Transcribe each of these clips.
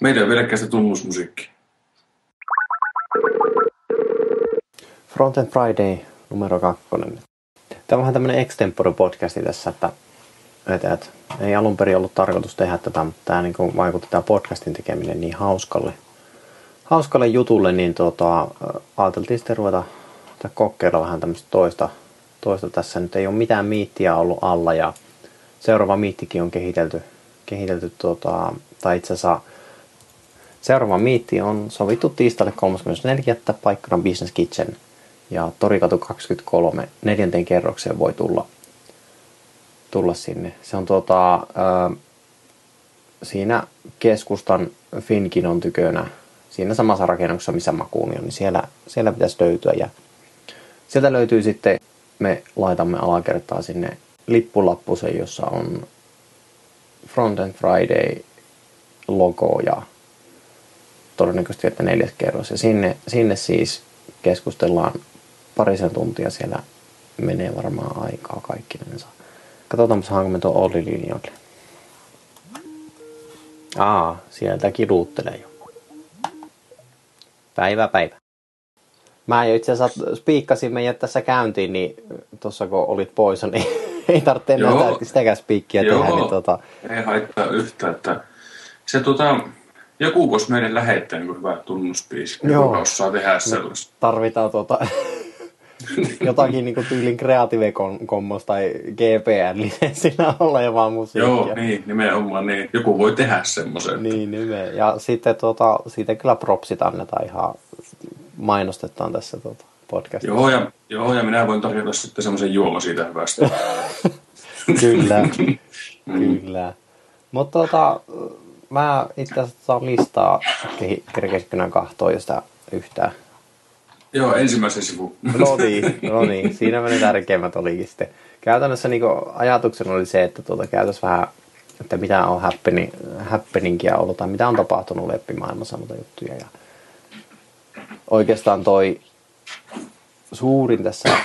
Meidän on vieläkään sitä tunnusmusiikkia. Front Friday numero 2. Tämä on vähän tämmöinen extempore podcasti tässä, että ei alun perin ollut tarkoitus tehdä tätä, mutta tämä niin kuin vaikutti tämä podcastin tekeminen niin hauskalle jutulle, niin ajateltiin sitten ruveta kokeilla vähän tämmöistä toista tässä. Nyt ei ole mitään miittiä ollut alla ja seuraava miittikin on kehitelty tai itse asiassa seuraava miitti on sovittu tiistaille 34. paikkana Business Kitchen ja Torikatu 23 4. kerrokseen voi tulla sinne. Se on siinä keskustan Finkinon tykönä, siinä samassa rakennuksessa missä makuuni on, niin siellä pitäisi löytyä ja sieltä löytyy sitten, me laitamme alakertaan sinne lippulappusen, jossa on Front and Friday logo ja todennäköisesti että 4. kerros. Ja sinne siis keskustellaan parisen tuntia, siellä menee varmaan aikaa kaikkinensa. Katsotaan, saanko me tuon Olli linjoille. Sieltä kiluuttelee jo. Päivä. Mä jo itse asiassa spiikkasin meidän tässä käyntiin, niin tuossa kun olit pois, niin ei tarvitse enää sitäkään spiikkiä tehdä. Niin ei haittaa yhtään. Että se joku olisi meidän lähettää niin hyvä tunnuspiisi, joka osaa tehdä sellaista. Tarvitaan jotakin niin kuin tyylin kreative-kommos tai GPR-lisenssillä olla ja vaan musiikkia. Joo, niin, nimenomaan niin. Joku voi tehdä semmoisen. Niin, nimenomaan. Ja sitten siitä kyllä propsit annetaan ihan, mainostetaan tässä podcastissa. Joo, ja minä voin tarjota sitten semmoisen juoma siitä hyvästä. Kyllä. Mutta mä itse asiassa saan listaa kerkesikynän kahtoon, jos sitä yhtään. Joo, ensimmäisen sivun. No niin, siinä meni tärkeimmät olikin sitten. Käytännössä niin ajatuksena oli se, että käytäisi vähän, että mitä on happeningia ollut tai mitä on tapahtunut leppimaailmassa noita juttuja. Ja oikeastaan toi suurin tässä,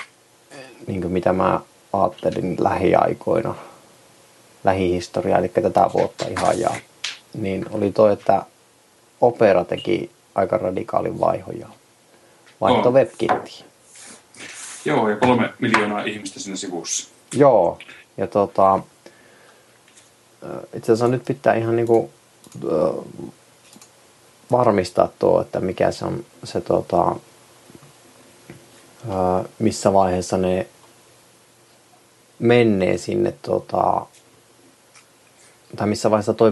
niin mitä mä ajattelin lähiaikoina, lähihistoriaa, eli tätä vuotta ihan ja niin oli toi, että Opera teki aika radikaalin vaihon ja vaihtoi WebKittiin. Joo, ja 3 miljoonaa ihmistä siinä sivussa. Joo, ja itse asiassa nyt pitää ihan niinku varmistaa että mikä se on se missä vaiheessa ne menee sinne tai missä vaiheessa toi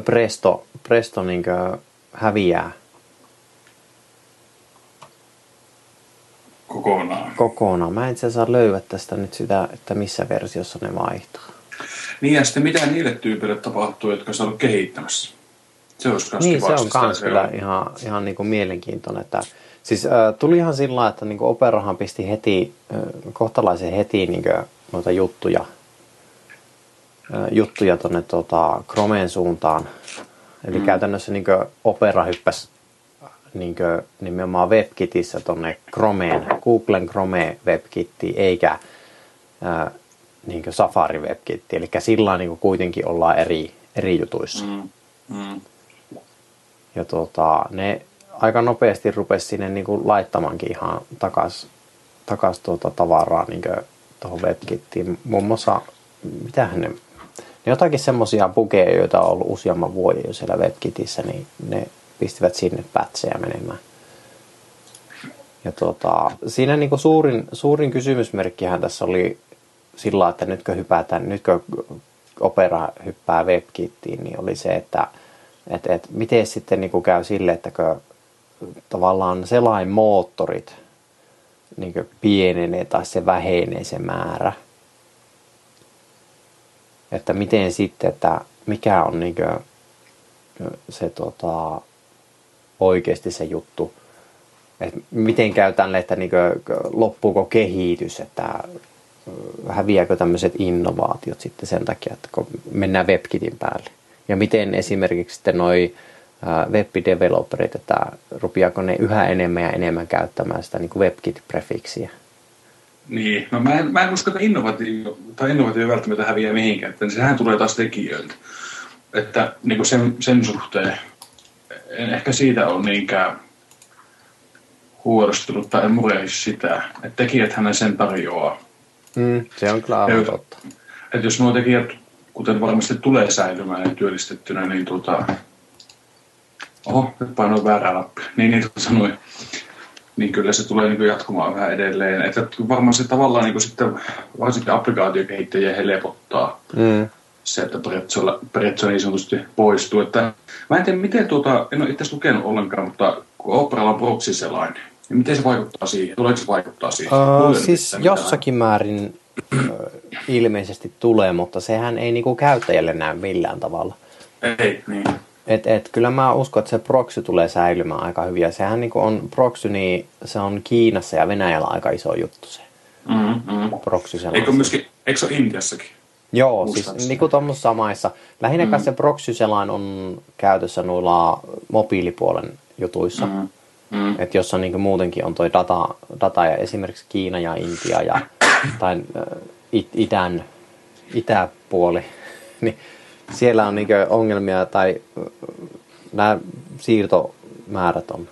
Presto niinkö häviää kokonaan. Mä en itse asiassa löyä tästä nyt sitä, että missä versiossa ne vaihtaa. Niin ja sitten mitä niille tyypille tapahtuu, jotka on ollut kehittämässä? Se olisi niin, se on kans kyllä ihan niinku mielenkiintoinen. Että, siis tulihan sillä lailla, että niinku Operahan pisti heti, kohtalaisen heti niinku noita juttuja tuonne Chromeen suuntaan. Eli käytännössä niin Opera hyppäsi niin nimenomaan WebKitissä tuonne Chromeen, Googlen Chrome WebKittiin, eikä niin Safari WebKittiin. Eli sillä niin kuitenkin ollaan eri jutuissa. Ja ne aika nopeasti rupesi sinne niin laittamankin ihan takas tavaraa niin tuohon WebKittiin. Muun muassa, mitähän ne... Jotakin semmoisia bugeja, joita on ollut useamman vuoden jo siellä WebKitissä, niin ne pistivät sinne pätsejä menemään. Ja siinä niin kuin suurin kysymysmerkkihän tässä oli sillä, että nytkö Opera hyppää WebKittiin, niin oli se, että miten sitten niin kuin käy sille, että tavallaan selain moottorit niin kuin pienenee tai se vähenee se määrä. Että miten sitten, että mikä on niin se oikeasti se juttu, että miten käy tälle, että niin loppuuko kehitys, että häviääkö tämmöiset innovaatiot sitten sen takia, että kun mennään WebKitin päälle. Ja miten esimerkiksi sitten noi web-developerit, että rupeaako ne yhä enemmän ja enemmän käyttämään sitä niin WebKit-prefiksiä. Niin, no mä en usko, että innovaatio välttämättä häviää mihinkään, että sehän tulee taas tekijöiltä, että niin kuin sen suhteen en ehkä siitä ole niinkään huolestunut tai en murehisi sitä. Että tekijäthän ne sen tarjoaa. Se on kyllä aivan totta. Että jos nuo tekijät, kuten varmasti tulee säilymään ja työllistettynä, niin oho, nyt painoin väärää lappia. Niin sanoin. Niin kyllä se tulee niin jatkumaan vähän edelleen. Että varmaan se tavallaan niin sitten, varsinkin applikaatiokehittäjiä helpottaa se, että Pretso niin sanotusti poistuu. Että, mä en tiedä, miten en ole itse asiassa lukenut ollenkaan, mutta kun Operalla on proxy-selain, niin miten se vaikuttaa siihen? Tuleeko se vaikuttaa siihen? Siis jossakin määrin ilmeisesti tulee, mutta sehän ei niinku käyttäjälle näy millään tavalla. Ei, niin. Kyllä mä uskon, että se proxy tulee säilymään aika hyvin. Ja sehän niin on proxy, niin se on Kiinassa ja Venäjällä aika iso juttu se proxy. Eikö se ole Intiassakin? Joo, Mustassa. Siis niin kuin tuommoisissa maissa. Lähinnä se proxy-selain on käytössä noilla mobiilipuolen jutuissa. Että jossa niin muutenkin on toi data ja esimerkiksi Kiina ja Intia ja tai itäpuoli, niin siellä on niinkö ongelmia tai nämä siirtomäärät on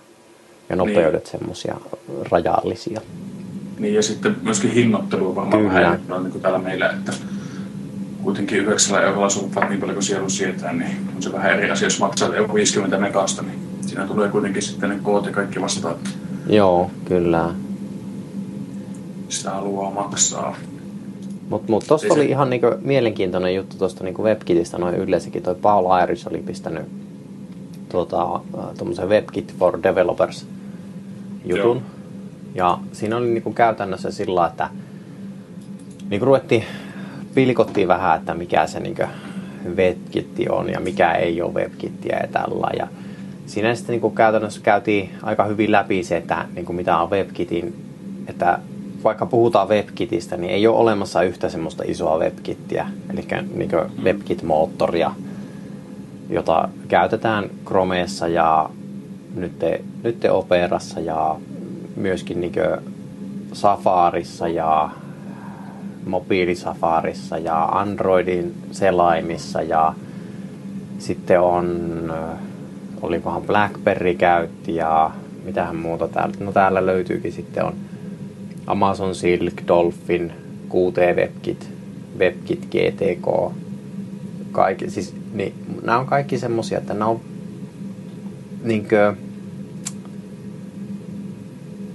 ja nopeudet niin. Semmoisia rajallisia. Niin ja sitten myöskin hinnoittelu on varmaan vähän niin kuin täällä meillä, että kuitenkin 9 eurolla suuntaan niin paljon kuin sielu sietää, niin on se vähän eri asia, jos maksaa 50 megasta, niin siinä tulee kuitenkin sitten ne koot ja kaikki vastaan. Joo, kyllä. Sitä haluaa maksaa. Mutta tuossa oli ihan niinku mielenkiintoinen juttu tuosta niinku WebKitistä noin yleensäkin. Toi Paul Ayres oli pistänyt tuommoisen WebKit for Developers jutun. Joo. Ja siinä oli niinku käytännössä sillä, että niinku pilkottiin vähän, että mikä se niinku WebKitti on ja mikä ei ole WebKittiä ja tällä. Ja siinä sitten niinku käytännössä käytiin aika hyvin läpi se, että niinku mitä on WebKitin, että vaikka puhutaan WebKitistä, niin ei ole olemassa yhtä semmoista isoa WebKittiä, eli niin WebKit-moottoria, jota käytetään Chromeessa ja nyt Operassa ja myöskin niin Safarissa ja mobiilisafarissa ja Androidin selaimissa ja sitten olikohan Blackberry käytti ja mitähän muuta täällä. No täällä löytyykin sitten on Amazon Silk, Dolphin, QT Webkit, WebKit GTK, kaikki, siis niin, nämä on kaikki semmosia, että nämä on niinkö,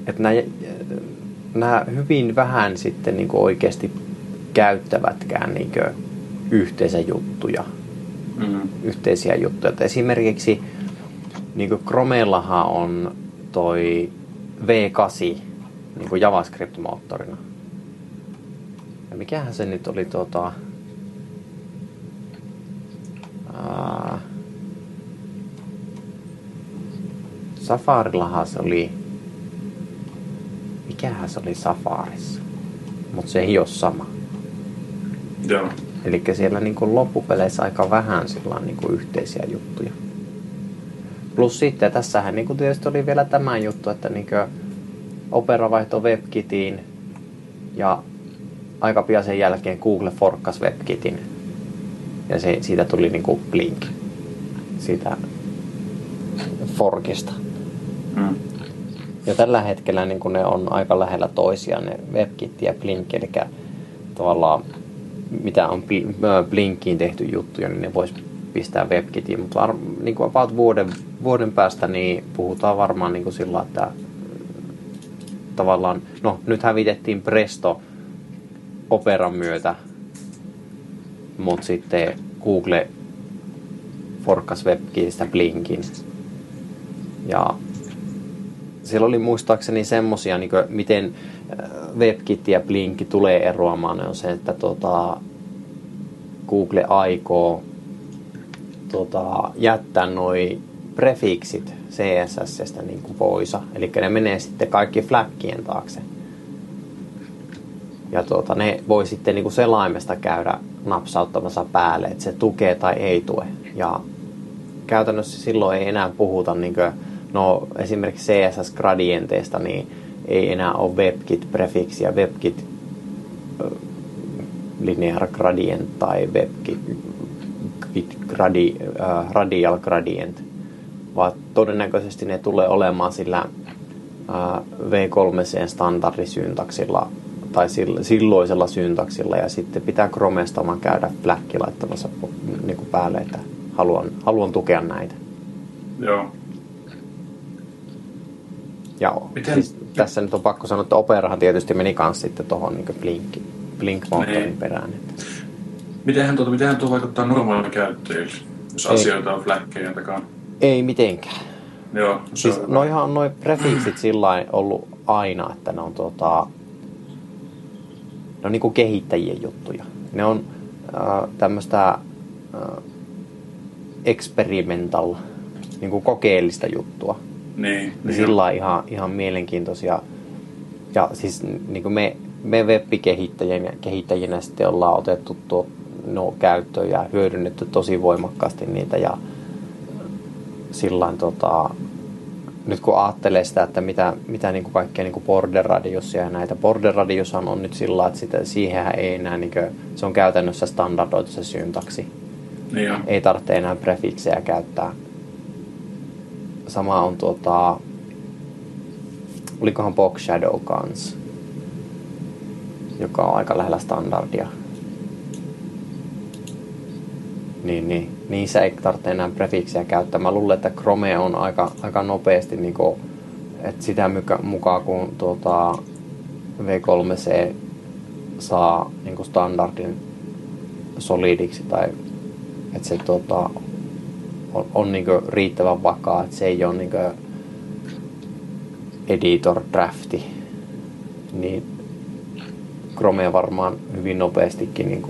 että nämä hyvin vähän sitten niinkö oikeasti käyttävätkään niinkö yhteisiä juttuja. Että esimerkiksi niinkö Chromellahan on toi V8 niin kuin JavaScript-moottorina. Ja mikähän se nyt oli Safarillahan se oli. Mikähän se oli Safarissa? Mut se ei oo sama. Joo. Elikkä siellä niin kuin loppupeleissä aika vähän sillä on niin kuin yhteisiä juttuja. Plus sitten tässähän niin kuin tietysti oli vielä tämä juttu, että niin kuin Opera vaihtoi WebKitiin ja aika pian sen jälkeen Google forkkasi WebKitin ja siitä tuli niinku Blink siitä forkista. Ja tällä hetkellä niinku ne on aika lähellä toisiaan ne WebKit ja Blink, eli tavallaan mitä on Blinkiin tehty juttuja, niin ne vois pistää WebKitiin, mutta niinku about vuoden päästä niin puhutaan varmaan niinku sillä, että tavallaan, no nyt hävitettiin Presto Operan myötä, mut sitten Google forkkasi WebKitistä Blinkin. Ja siellä oli muistaakseni semmosia, niin miten WebKit ja Blink tulee eroamaan, on se, että Google aikoo jättää noi prefiksit CSS:stä niin kuin pois. Eli ne menee sitten kaikki flaggien taakse. Ja ne voi sitten niin kuin selaimesta käydä napsauttamassa päälle, että se tukee tai ei tue. Ja käytännössä silloin ei enää puhuta niin kuin, no esimerkiksi CSS-gradienteista, niin ei enää ole WebKit-prefiksi ja WebKit linear gradient tai WebKit radial gradient. vaan todennäköisesti ne tulee olemaan sillä V3C-standardisyntaksilla tai silloisella syntaksilla, ja sitten pitää Chromesta vaan käydä Blackki laittamassa niin päälle, että haluan tukea näitä. Joo. Ja siis tässä nyt on pakko sanoa, että Operahan tietysti meni kans sitten tuohon niin Blink-moottorin perään. Mitenhän tuo vaikuttaa normaali käyttäjille, jos asioita on Blackkejä takaa? Ei mitenkään. Joo, siis noihan on noi prefiksit sillain ollut aina, että ne on ne on niinku kehittäjien juttuja. Ne on tämmöistä experimental, niinku kokeellista juttua. Niin. Sillain ihan mielenkiintoisia. Ja siis niinku me web-kehittäjinä sitten ollaan otettu käyttöön ja hyödynnetty tosi voimakkaasti niitä, ja sillain nyt kun ajattelee sitä, että mitä niinku kaikkea niinku borderradiossa ja näitä. Borderradiossa on nyt sillä, että siihenhän ei enää se on käytännössä standardoitu se syntaksi. Niin jo. Ei tarvitse enää prefiksejä käyttää. Sama on olikohan Box Shadow kans, joka on aika lähellä standardia. Niin. Niissä ei tarvitse enää prefiksiä käyttää. Mä luulen, että Chrome on aika nopeasti, että sitä mukaan kun V3C saa standardin solidiksi, tai että se on riittävän vakaa, että se ei ole editor drafti, niin Chrome varmaan hyvin nopeastikin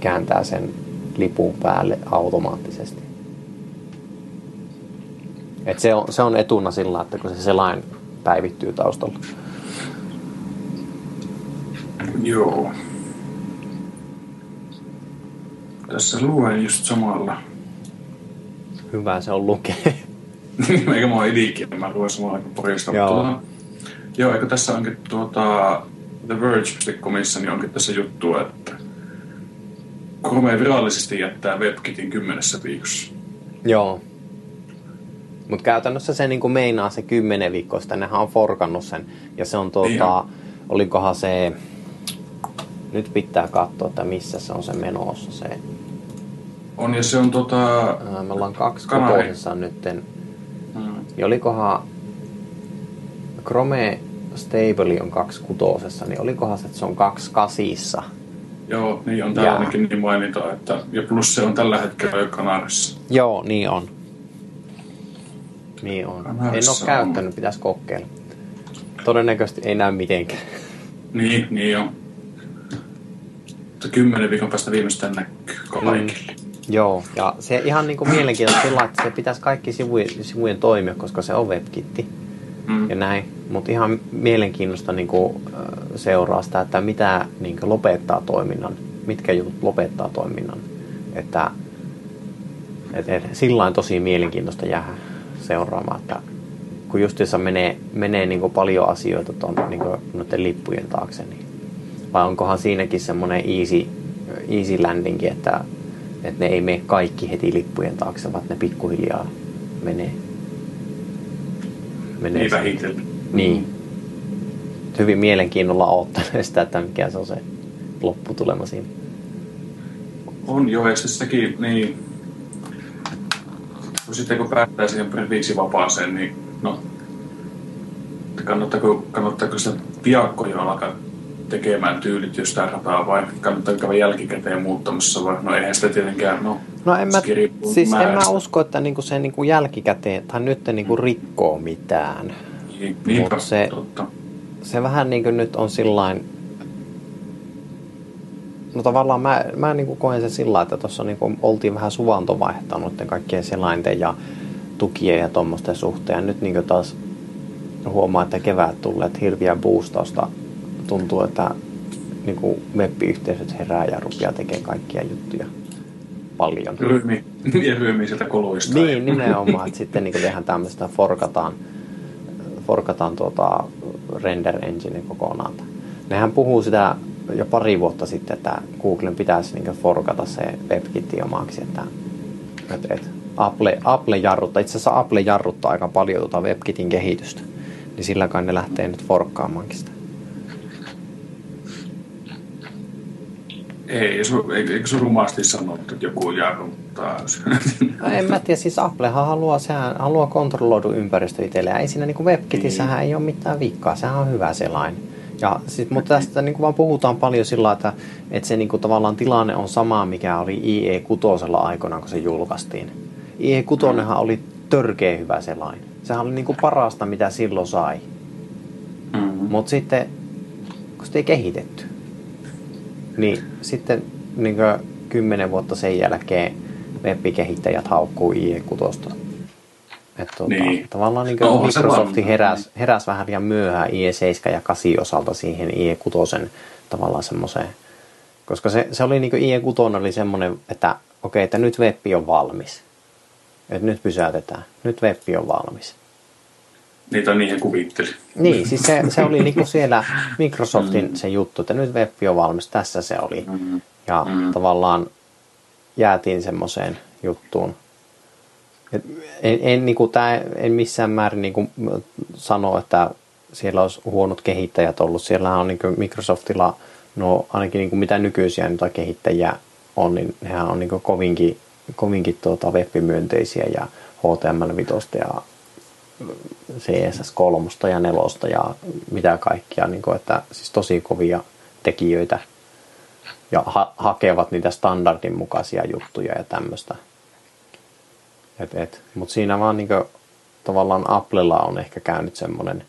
kääntää sen lipun päälle automaattisesti. Et se on etuna sillä, että kun se selain päivittyy taustalla. Joo. Tässä luen just samalla. Hyvä se on lukee. Eikä mua liikin, mä luen samalla kuin porista. Joo, eikö tässä onkin The Verge.comissa, niin onkin tässä juttua, että Chrome virallisesti jättää WebKitin 10 viikossa. Joo. Mutta käytännössä se meinaa se 10 viikkoa. Sitä nehän on forkannut sen. Ja se on olikohan se... Nyt pitää katsoa, että missä se on se menossa se. On, ja se on me ollaan 2 kokoisessa nytten. Ja olikohan... Chrome Stable on 2 kutosessa, niin olikohan se, että se on 2 kasissa. Joo, niin on täällä ainakin niin mainita, että ja plus se on tällä hetkellä jo Kanarissa. Joo, niin on. Niin on. Kanarissa en ole käyttänyt, pitäisi kokeilla. Todennäköisesti ei näy mitenkään. Niin joo. Mutta 10 viikon päästä viimeistään näkyy kaikille. Joo, ja se ihan mielenkiintoista sillä, että se pitäisi kaikki sivujen toimia, koska se on WebKitti. Ja näin, mutta ihan mielenkiinnosta seuraa sitä, että mitä lopettaa toiminnan, mitkä jutut lopettaa toiminnan, että sillain tosi mielenkiintoista jää seuraamaan, että kun justiinsa menee paljon asioita noiden lippujen taakse, niin vai onkohan siinäkin semmoinen easy landingkin, että ne ei mene kaikki heti lippujen taakse, vaan ne pikkuhiljaa menee vähitellen. Niin. Hyvin mielenkiinnolla odottelen sitä, että mikä se on se lopputulema siinä. On jo, eikö tässäkin, niin... Sitten kun päästään siihen prefiksivapaaseen, niin no... Kannattaako sitä piakkoja alkaa tekemään tyylit jostain rataa, vai kannattaako käydä jälkikäteen muuttamassa, vai no eihän sitä tietenkään, no... en mä usko, että se jälkikäteen tai nyt rikkoo mitään. Niinpä, totta. Se vähän nyt on sillain... No tavallaan mä koen sen sillä, että tuossa oltiin vähän suvantovaihtaa noiden kaikkien selainten ja tukien ja tuommoisten suhteen. Ja nyt taas huomaa, että kevät tulee, että hirviä boostausta tuntuu, että web-yhteisöt herää ja rupeaa tekemään kaikkia juttuja. Paljon. Ryhmiä sieltä kuluista. Niin, nimenomaan. Että sitten tehdään tämmöistä, forkataan render engine kokonaan. Nehän puhuu sitä jo pari vuotta sitten, että Googlen pitäisi forkata se WebKit omaksi, että Apple jarruttaa, itse asiassa Apple jarruttaa aika paljon tuota WebKitin kehitystä, niin sillä kai ne lähtee nyt forkkaamaankin sitä. Eikö se rumasti sanottu, että joku jarruttaa? No, en mä tiedä, siis Applehan haluaa kontrolloidun ympäristö itselleen. Ei siinä niin kuin WebKitissähän ei ole mitään vikkaa, sehän on hyvä sellainen. Ja sit, mutta tästä niin kuin vaan puhutaan paljon sillä, että se niin kuin tavallaan tilanne on sama, mikä oli IE6 aikana, kun se julkaistiin. IE6 oli törkeä hyvä sellainen. Sehän oli niin kuin parasta, mitä silloin sai. Mm-hmm. Mutta sitten, kun sitä ei kehitetty, niin sitten niin 10 vuotta sen jälkeen web-kehittäjät haukkuu IE6. Niin. Tavallaan niin Microsoft heräsi vähän liian myöhään IE7 ja 8 osalta siihen IE6 tavallaan semmoiseen. Koska se oli niin IE6 oli semmoinen, että okei, että nyt web on valmis. Että nyt pysäytetään. Nyt web on valmis. Niitä niihin kuvitteli. Niin, siis se oli niinku siellä Microsoftin se juttu, että nyt web on valmis. Tässä se oli. Ja tavallaan jäätiin semmoiseen juttuun. En missään määrin niinku sano, että siellä olisi huonot kehittäjät ollut. Siellähän on niinku Microsoftilla, no ainakin niinku mitä nykyisiä niitä kehittäjiä on, niin nehän on niinku kovinkin web-myönteisiä ja HTML5 ja CSS3 ja 4 ja mitä kaikkia, niin kuin, että siis tosi kovia tekijöitä ja hakevat niitä standardin mukaisia juttuja ja tämmöistä. Mutta siinä vaan niin kuin, tavallaan Applella on ehkä käynyt semmoinen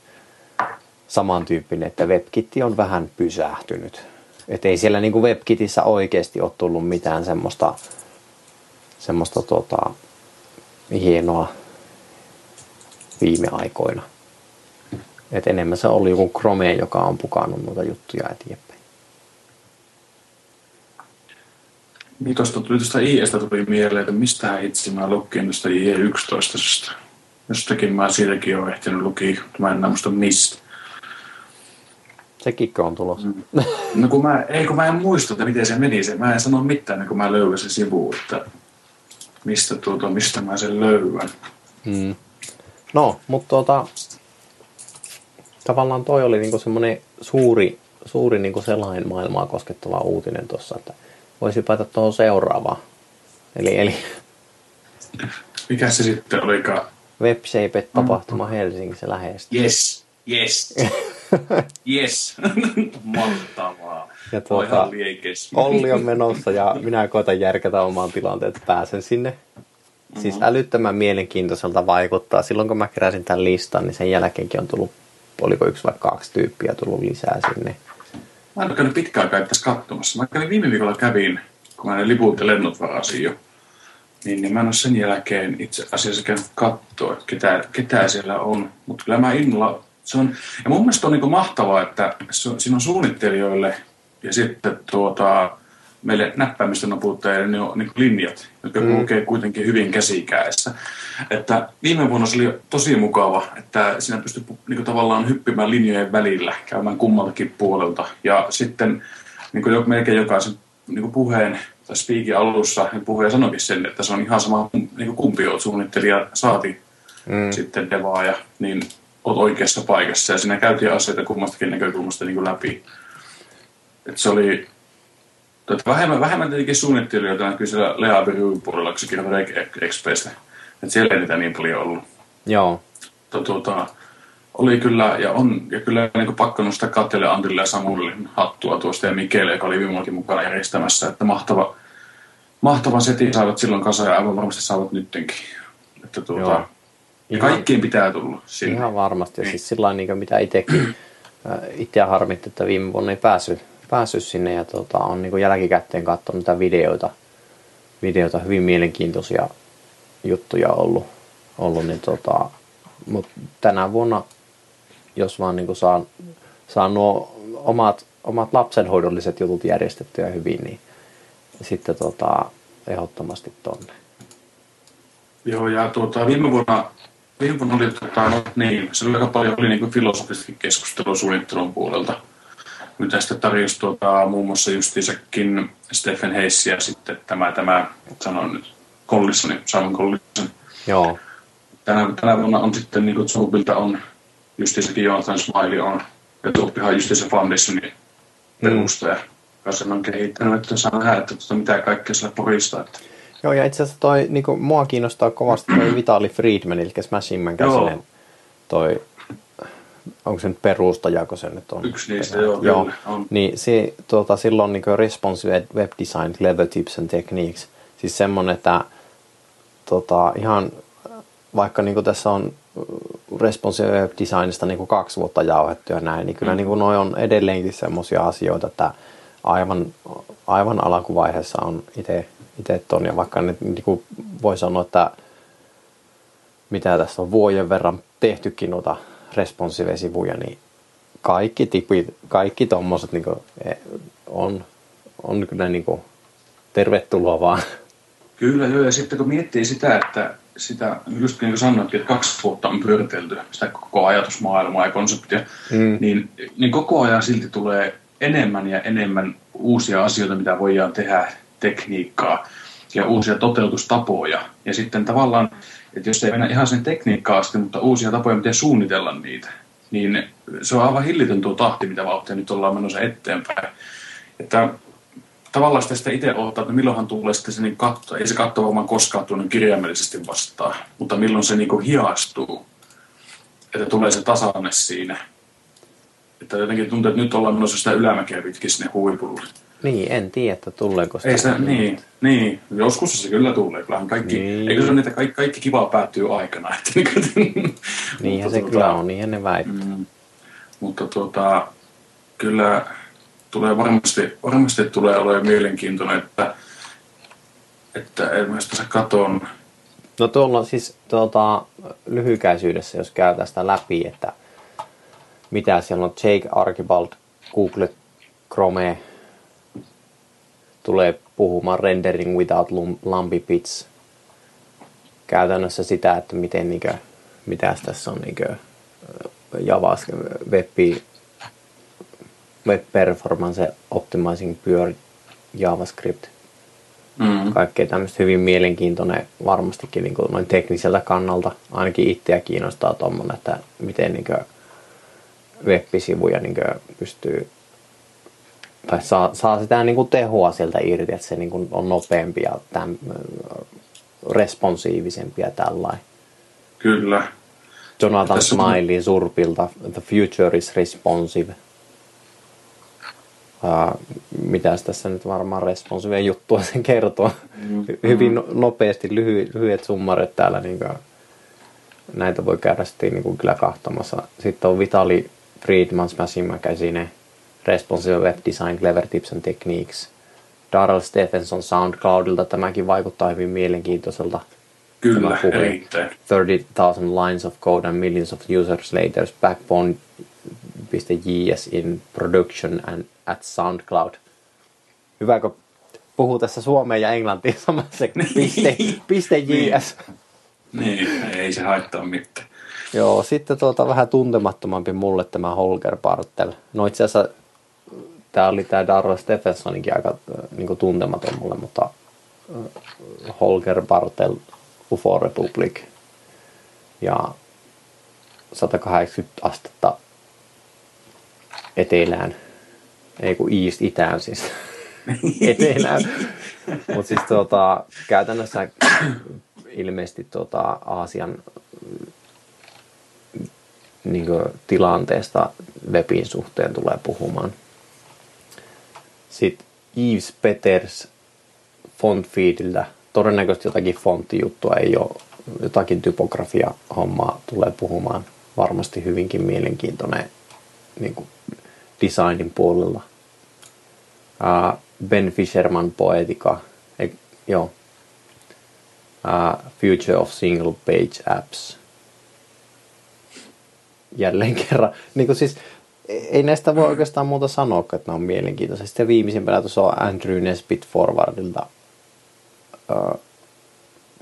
samantyyppinen, että WebKitti on vähän pysähtynyt. Että ei siellä niin kuin WebKitissä oikeasti ole tullut mitään semmoista hienoa viime aikoina. Et enemmän se oli joku Chrome, joka on pukannut noita juttuja eteenpäin. Tuosta IEstä tuli mieleen, että mistähän itse mä lukin tuosta IE11. Jostakin mä siitäkin olen ehtinyt lukia, mutta mä en enää muista mistä. Se kikko on tulossa. No kun mä en muista, että miten se meni. Mä en sano mitään, kun mä löydän se sivu, että mistä mä sen löydän. Mm. No, mutta tavallaan toi oli niinku semmoinen suuri niinku sellainen maailmaa koskettava uutinen tuossa, että voisi päätä tuohon seuraavaan. Eli mikä se sitten olikaan? WebShape tapahtuma Helsingissä lähestyy. Yes. Yes. Mahtavaa. Ja Olli on menossa ja minä koitan järkätä omaan tilanteen, että pääsen sinne. Siis älyttömän mielenkiintoiselta vaikuttaa. Silloin kun mä keräsin tämän listan, niin sen jälkeenkin on tullut, oliko 1 vai 2 tyyppiä tullut lisää sinne. Mä en ole käynyt pitkään tässä katsomassa. Mä kävin viime viikolla, kun mä ne liput ja lennot varasin jo. Niin mä en ole sen jälkeen itse asiassa käynyt katsoa, että ketä siellä on. Mutta kyllä mä innolla... Se on, ja mun mielestä on niin kuin mahtavaa, että siinä on suunnittelijoille ja sitten meille näppäimistä naputtajille ne on niin kuin linjat, jotka kulkee kuitenkin hyvin käsikäessä. Että viime vuonna se oli tosi mukava, että siinä pystyi niin kuin tavallaan hyppimään linjojen välillä, käymään kummaltakin puolelta. Ja sitten niin kuin melkein jokaisen niin kuin puheen tai speakin alussa puhuja sanoikin sen, että se on ihan sama niin kuin kumpi olet suunnittelija saati sitten devaaja, niin olet oikeassa paikassa. Ja siinä käytiin asioita kummastakin näkökulmasta niin kuin läpi. Että se oli... Vähemmän tietenkin suunnittelijoita näkyy siellä Lea-Byryn puolella, kun se kirjoittaa Expressistä. Että siellä ei niitä niin paljon ollut. Joo. Oli kyllä, ja kyllä niin pakko nostaa Katjalle, Antille ja Samulle hattua tuosta ja Mikelle, joka oli viimellakin mukana järjestämässä. Että mahtava seti saivat silloin kasaan ja aivan varmasti saavat nyttenkin. Että kaikkiin pitää tulla sinne. Ihan varmasti. Ja siis sillä tavalla, mitä itseä harmitti, että viime vuonna ei päässyt sinne ja on niin kuin jälkikäteen katsonut niitä videoita, hyvin mielenkiintoisia juttuja ollut niin mut tänä vuonna jos vaan niin kuin saan nuo omat lapsenhoidolliset jutut järjestettyä hyvin, niin sitten ehdottomasti tonne. Joo, ja viime vuonna oli se oli aika paljon niin filosofista keskustelua suunnittelun puolelta. Nyt tästä tarjosi muun muassa justiinsakin Stephen Heissiä sitten tämä sanon nyt Collissoni, Simon Collison. Joo. Tänä vuonna on sitten niin kuin Zoobilta on justiinsakin Jonathan Smiley on ja Tuoppihan justiinsa Foundationin perustaja. Sen on kehittänyt, että saa nähdä, että mitä kaikkea sillä pohistaa. Joo, ja itse asiassa toi, niin kuin, mua kiinnostaa kovasti toi Vitali Friedman, eli Smashing Magazinen. Toi, onko se nyt perustajako se nyt on? Yksi niistä, joo. On. Niin, silloin niin kuin Responsive Web Design, Clever Tips and Techniques. Siis semmoinen, että ihan vaikka niin kuin tässä on Responsive Web Designista niin kuin 2 vuotta jauhettu ja näin, niin kyllä niin kuin noi on edelleenkin semmoisia asioita, että aivan alkuvaiheessa on itse ton, ja vaikka nyt niin voi sanoa, että mitä tässä on vuoden verran tehtykin noita responsive-sivuja, niin kaikki tipit, kaikki tommoset niin on kyllä niin tervetuloa vaan. Kyllä joo, ja sitten kun miettii sitä just niin kuin sanoitkin, että 2 vuotta on pyöritelty sitä koko ajatusmaailmaa ja konseptia, niin koko ajan silti tulee enemmän ja enemmän uusia asioita, mitä voidaan tehdä, tekniikkaa ja uusia toteutustapoja. Ja sitten tavallaan, että jos ei mennä ihan sen tekniikkaan asti, mutta uusia tapoja, miten suunnitella niitä, niin se on aivan hillitön tuo tahti, mitä vauhtia nyt ollaan menossa eteenpäin. Että tavallaan sitä itse odottaa, että milloinhan tulee sitten se niin katto. Ei se katto varmaan koskaan tuonne kirjaimellisesti vastaan, mutta milloin se niin kuin hiastuu, että tulee se tasanne siinä. Että jotenkin tuntuu, että nyt ollaan menossa sitä ylämäkeä pitkin sinne huipulle. Niin, en tiedä, että tuleeko sitä. Ei sitä, niin. Joskus se kyllä tulee. Kyllähän kaikki, niin. Eikö se ole, että kaikki kivaa päättyy aikana. Niinhän se kyllä on, niinhän ne väittää. Mutta kyllä tulee varmasti tulee olemaan mielenkiintoinen, että esimerkiksi tässä katon. No tuolla siis lyhykäisyydessä, jos käydään sitä läpi, että mitä siellä on? Jake Archibald, Google Chrome, tulee puhumaan rendering without lumpy bits. Käytännössä sitä, että miten mitäs tässä on JavaScript web performance optimizing pure JavaScript. Kaikkea tämmöistä hyvin mielenkiintoinen varmastikin niin kuin noin tekniseltä kannalta. Ainakin itseä kiinnostaa tuommoinen, että miten web-sivuja niin pystyy tai saa sitä niin tehoa sieltä irti, että se niin on nopeampi ja responsiivisempi ja tällainen. Kyllä. Jonathan Smiley Surpilta, The Future is Responsive. Mitäs tässä nyt varmaan responsive juttua sen kertoo. Hyvin nopeasti lyhyet summarit täällä. Niin näitä voi käydä sitten niin kyllä kahtomassa. Sitten on Vitali Friedman, Smashing Magazine, Responsive Web Design, Clever Tips and Techniques. Darrell Stephenson SoundCloudilta, tämäkin vaikuttaa hyvin mielenkiintoiselta. Kyllä, erittäin. 30,000 lines of code and millions of users later, backbone.js in production and at SoundCloud. Hyvääkö puhuu tässä suomea ja englantia samassa .js. Niin, ei se haittaa mitään. Joo, sitten vähän tuntemattomampi mulle tämä Holger Bartel. No itse asiassa tää oli tää Darrell Stephensoninkin aika niinku tuntematon mulle, mutta Holger Bartel, UFO Republic ja 180 astetta etelään, ei kun itään siis etelään. Mut siis käytännössä ilmeisesti Aasian niin kuin tilanteesta webin suhteen tulee puhumaan. Sitten Yves Peters Fontfeediltä. Todennäköisesti jotakin fonttijuttua, ei ole jotakin typografia-hommaa tulee puhumaan. Varmasti hyvinkin mielenkiintoinen niin kuin designin puolella. Ben Fisherman Poetica. Joo. Future of Single Page Apps. Jälleen kerran. Niin kuin siis, ei näistä voi oikeastaan muuta sanoa, että nämä on mielenkiintoisia. Sitten viimeisimpänä tuossa on Andrew Nesbitt Forwardilta.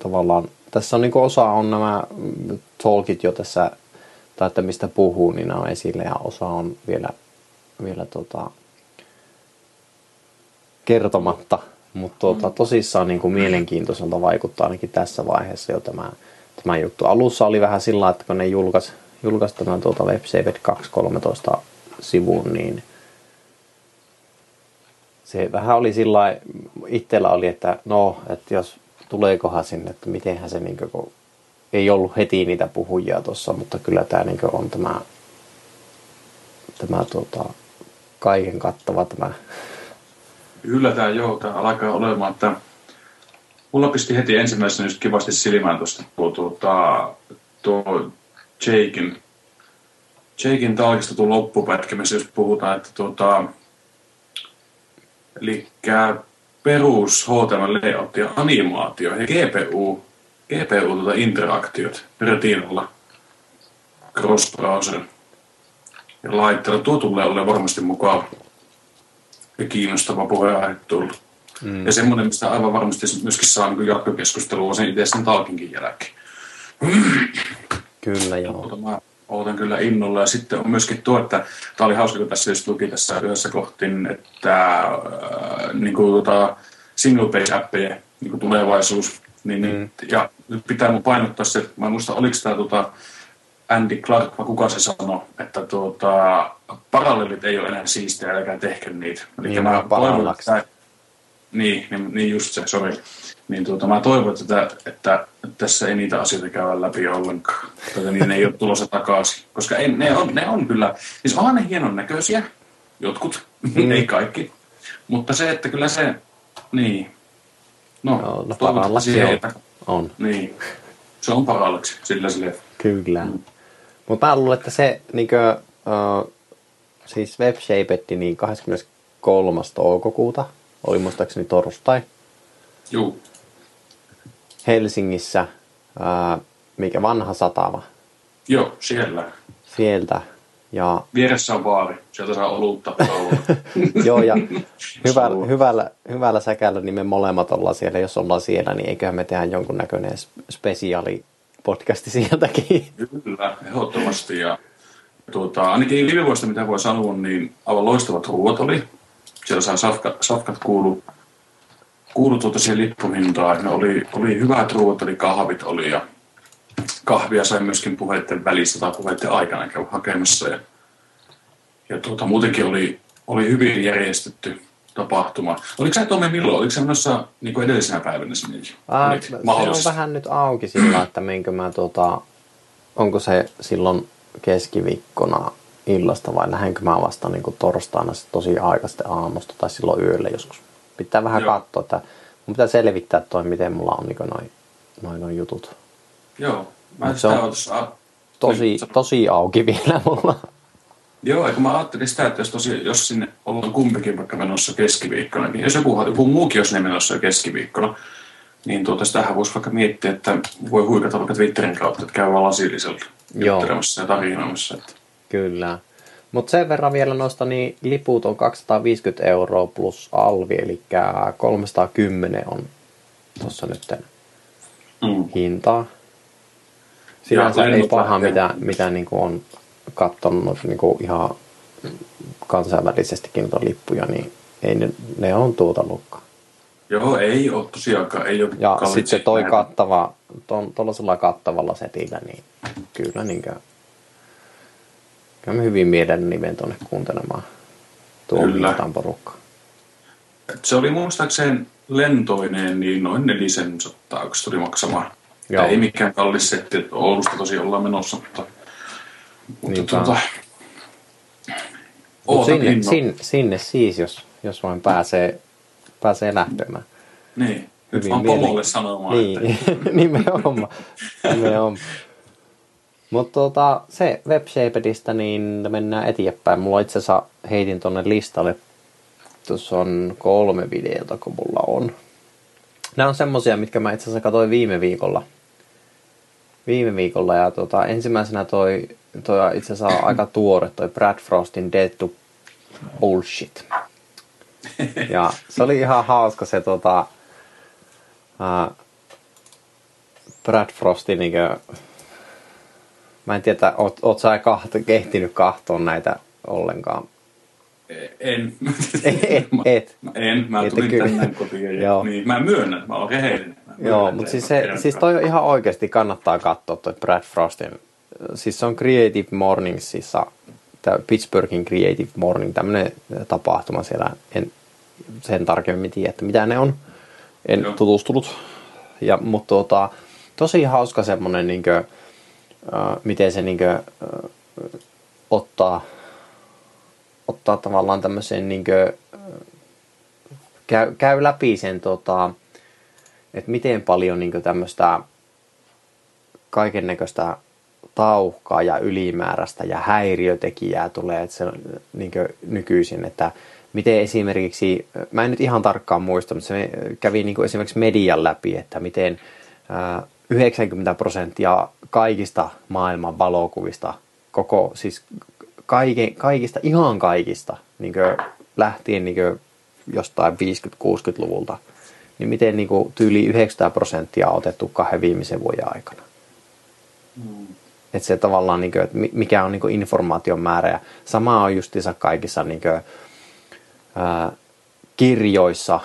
Tavallaan tässä on niin kuin osa on nämä talkit jo tässä, tai että mistä puhuu, niin nämä on esille. Ja osa on vielä kertomatta. Mutta tosissaan niin kuin mielenkiintoiselta vaikuttaa ainakin tässä vaiheessa jo tämä juttu. Alussa oli vähän sillä, että kun ne julkaisi tämän WebShape 2.13 sivun, niin se vähän oli sillä itsellä oli, että no, että jos tuleekohan sinne, että mitenhän se niin kuin, ei ollut heti niitä puhujia tuossa, mutta kyllä tämä niin kuin on tämä kaiken kattava tämä. Yllätään joo, tämä alkaa olemaan, että mulla pisti heti ensimmäisenä just kivasti silmään tuosta tuo Jakein talkistetun loppupätkä, missä jos puhutaan, että eli perus HTML layout ja animaatio ja GPU interaktiot retinalla cross-browser ja laitteella. Tuo tulee olemaan varmasti mukava ja kiinnostava puheenaihe tullut. Ja semmoinen, mistä aivan varmasti myöskin saa jatkokeskustelua sen itse sen talkinkin jälkeen. Kyllä joo. Mä ootan kyllä innolla. Ja sitten on myöskin tuo, että tämä oli hauska, kun tässä just luki tässä yhdessä kohtiin, että single page appeja niin tulevaisuus. Niin, ja pitää mun painottaa se, mä en muista, oliko tämä Andy Clark, vai kuka se sanoi, että parallelit ei ole enää siistejä, älkää tehkö niitä. Niin, niin just se, sori. Niin mä toivon, että tässä ei niitä asioita käydä läpi ollenkaan. Niin ne ei ole tulossa takaisin, koska ne on kyllä, siis onhan ne hienon näköisiä, jotkut, ei kaikki. Mutta se, että kyllä se, niin. No parallaksi on. Niin, se on parallaksi, sillä. Kyllä. Mutta mä luulen, että se siis WebShapetti niin 23. toukokuuta oli muistaakseni torstai. Juu. Helsingissä, mikä vanha satama. Joo, siellä. Sieltä. Ja vieressä on baari, sieltä saa olutta. Joo, ja hyvällä säkällä niin me molemmat ollaan siellä. Jos ollaan siellä, niin eiköhän me tehdä jonkunnäköinen spesiaalipodcasti sieltäkin. Kyllä, ehdottomasti. Ja ainakin viime vuodesta, mitä voi sanoa, niin aivan loistavat ruuat oli. Siellä saa safkat kuulu siihen lippuhintaan. Ne oli hyvät ruuat, eli kahvit oli ja kahvia sai myöskin puheiden välissä tai puheiden aikana käydä hakemassa. Ja muutenkin oli hyvin järjestetty tapahtuma. Oliko sä Tomi milloin? Oliko sä menossa niin edellisenä päivänä sinne? Se on vähän nyt auki sillä, että menkö mä onko se silloin keskiviikkona illasta vai lähdenkö mä vasta niin torstaina tosi aikaista aamusta tai silloin yöllä joskus. Pitää vähän katsoa, että mun pitää selvittää miten mulla on niin noin jutut. Joo, mä se on tosi auki vielä mulla. Joo, kun mä ajattelin sitä, että jos sinne ollaan kumpikin vaikka menossa keskiviikkona, niin jos joku muukin olisi menossa keskiviikkona, niin sitähän voisi vaikka miettiä, että voi huikata vaikka Twitterin kautta, että käy vaan lasillisella juttelemassa ja tarinoimassa. Että. Kyllä. Mutta sen verran vielä noista, niin liput on 250 € plus alvi, eli 310 on tuossa nyt hintaa. Sinänsä ei paha, mitä niin kuin on katsonut niin kuin ihan kansainvälisestikin lippuja, niin ei ne on lukkaa. Joo, ei ole tosiaankaan. Ei ole ja sitten toi kattava, tuollaisella kattavalla setillä, niin kyllä kyllä hyvin mielen nimen tuonne kuuntelemaan tuon liittaan porukkaan. Se oli muistaakseen lentoineen niin noin 400, kun tuli maksamaan. Ei mikään kallis setti, että Oulusta tosi ollaan menossa, mutta sinne siis, jos vain pääsee lähtemään. Niin, nyt vaan pomolle sanomaan. Niin, nimenomaan. Mutta se WebShapedistä, niin mennään eteenpäin. Mulla itse asiassa heitin tuonne listalle, tuossa on 3 videota, kun mulla on. Nämä on semmosia, mitkä mä itse asiassa katsoin viime viikolla ja ensimmäisenä toi itse asiassa aika tuore toi Brad Frostin Dead to Bullshit. Ja se oli ihan hauska se Brad Frostin niinkö. Mä en tiedä, oot sä ehtinyt kahtoon näitä ollenkaan. En. Mä tulin tänään kotiin. Niin, mä myönnän, mä oon rehellinen. Joo, mutta siis toi ihan oikeasti kannattaa katsoa toi Brad Frostin. Siis se on Creative Morningsissa, Pittsburghin Creative Morning, tämmöinen tapahtuma siellä. En sen tarkemmin tiedä, että mitä ne on. En tutustunut. Ja, mutta tosi hauska semmoinen, niinkö, miten se niinkö, ottaa tavallaan tämmöisen, niinkö, käy läpi sen, että miten paljon niinkö tämmöistä kaikennäköistä tauhkaa ja ylimääräistä ja häiriötekijää tulee, että se niinkö nykyisin, että miten esimerkiksi, mä en nyt ihan tarkkaan muista, mutta se kävi niin kuin esimerkiksi median läpi, että miten 90% kaikista maailman valokuvista, kaikista niin kuin lähtien niin kuin jostain 50-60-luvulta, niin miten niin kuin tyyli 90% on otettu 2 viimeisen vuoden aikana. Että se tavallaan, niin kuin, että mikä on niin kuin informaation määrä, ja sama on justiinsa kaikissa niin kuin kirjoissa,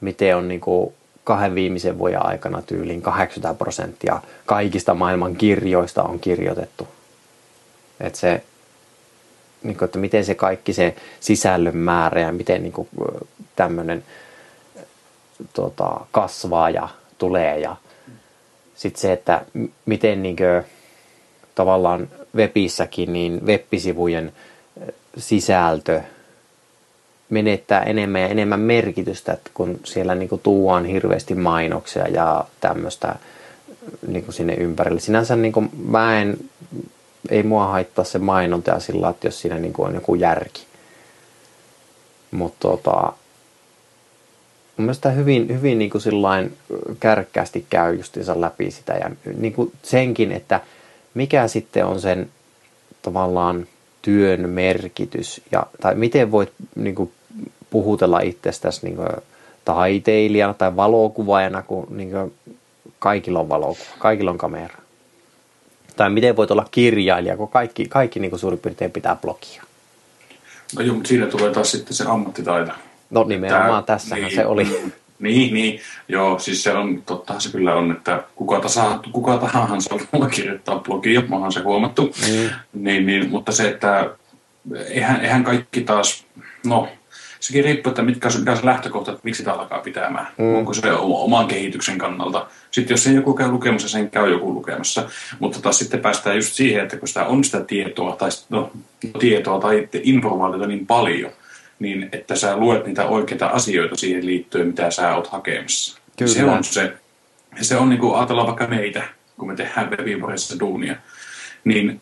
miten on niin kuin 2 viimeisen vuoden aikana tyyliin 80% kaikista maailman kirjoista on kirjoitettu. Että se, niin kuin, että miten se kaikki se sisällön määrä ja miten niin kuin tämmöinen kasvaa ja tulee. Ja sitten se, että miten niin kuin, tavallaan webissäkin niin web-sivujen sisältö menettää enemmän ja enemmän merkitystä, kun siellä niinku tuodaan hirveästi mainoksia ja tämmöistä niinku sinne ympärille. Sinänsä niinku ei mua haittaa se mainonta sillä, että jos siinä niinku on joku järki. Mutta mun mielestä hyvin niinku sillain kärkkäästi käy justiinsa läpi sitä ja niinku senkin, että mikä sitten on sen tavallaan työn merkitys, tai miten voit niin kuin, puhutella itsestäsi niin kuin, taiteilijana tai valokuvaajana, kun niin kuin, kaikilla on valokuva, kaikilla on kamera. Tai miten voit olla kirjailija, kun kaikki niin kuin, suurin piirtein pitää blogia. No joo, mutta siinä tulee taas sitten se ammattitaito. No nimenomaan tässähän niin, se oli. Niin, joo, siis se on, tottahan se kyllä on, että kuka tahansa voi kirjoittaa blogia, mä oon se huomattu, niin, mutta se, että eihän kaikki taas, no, sekin riippuu, että mitkä on se lähtökohta, että miksi sitä alkaa pitämään, onko se oman kehityksen kannalta, sitten jos ei joku käy lukemassa, sen käy joku lukemassa, mutta taas sitten päästään just siihen, että kun sitä on sitä tietoa tai informaatiota niin paljon, niin että sä luet niitä oikeita asioita siihen liittyen, mitä sä oot hakemassa. Kyllä. Se on niin kuin ajatellaan vaikka meitä, kun me tehdään webivarissa duunia, niin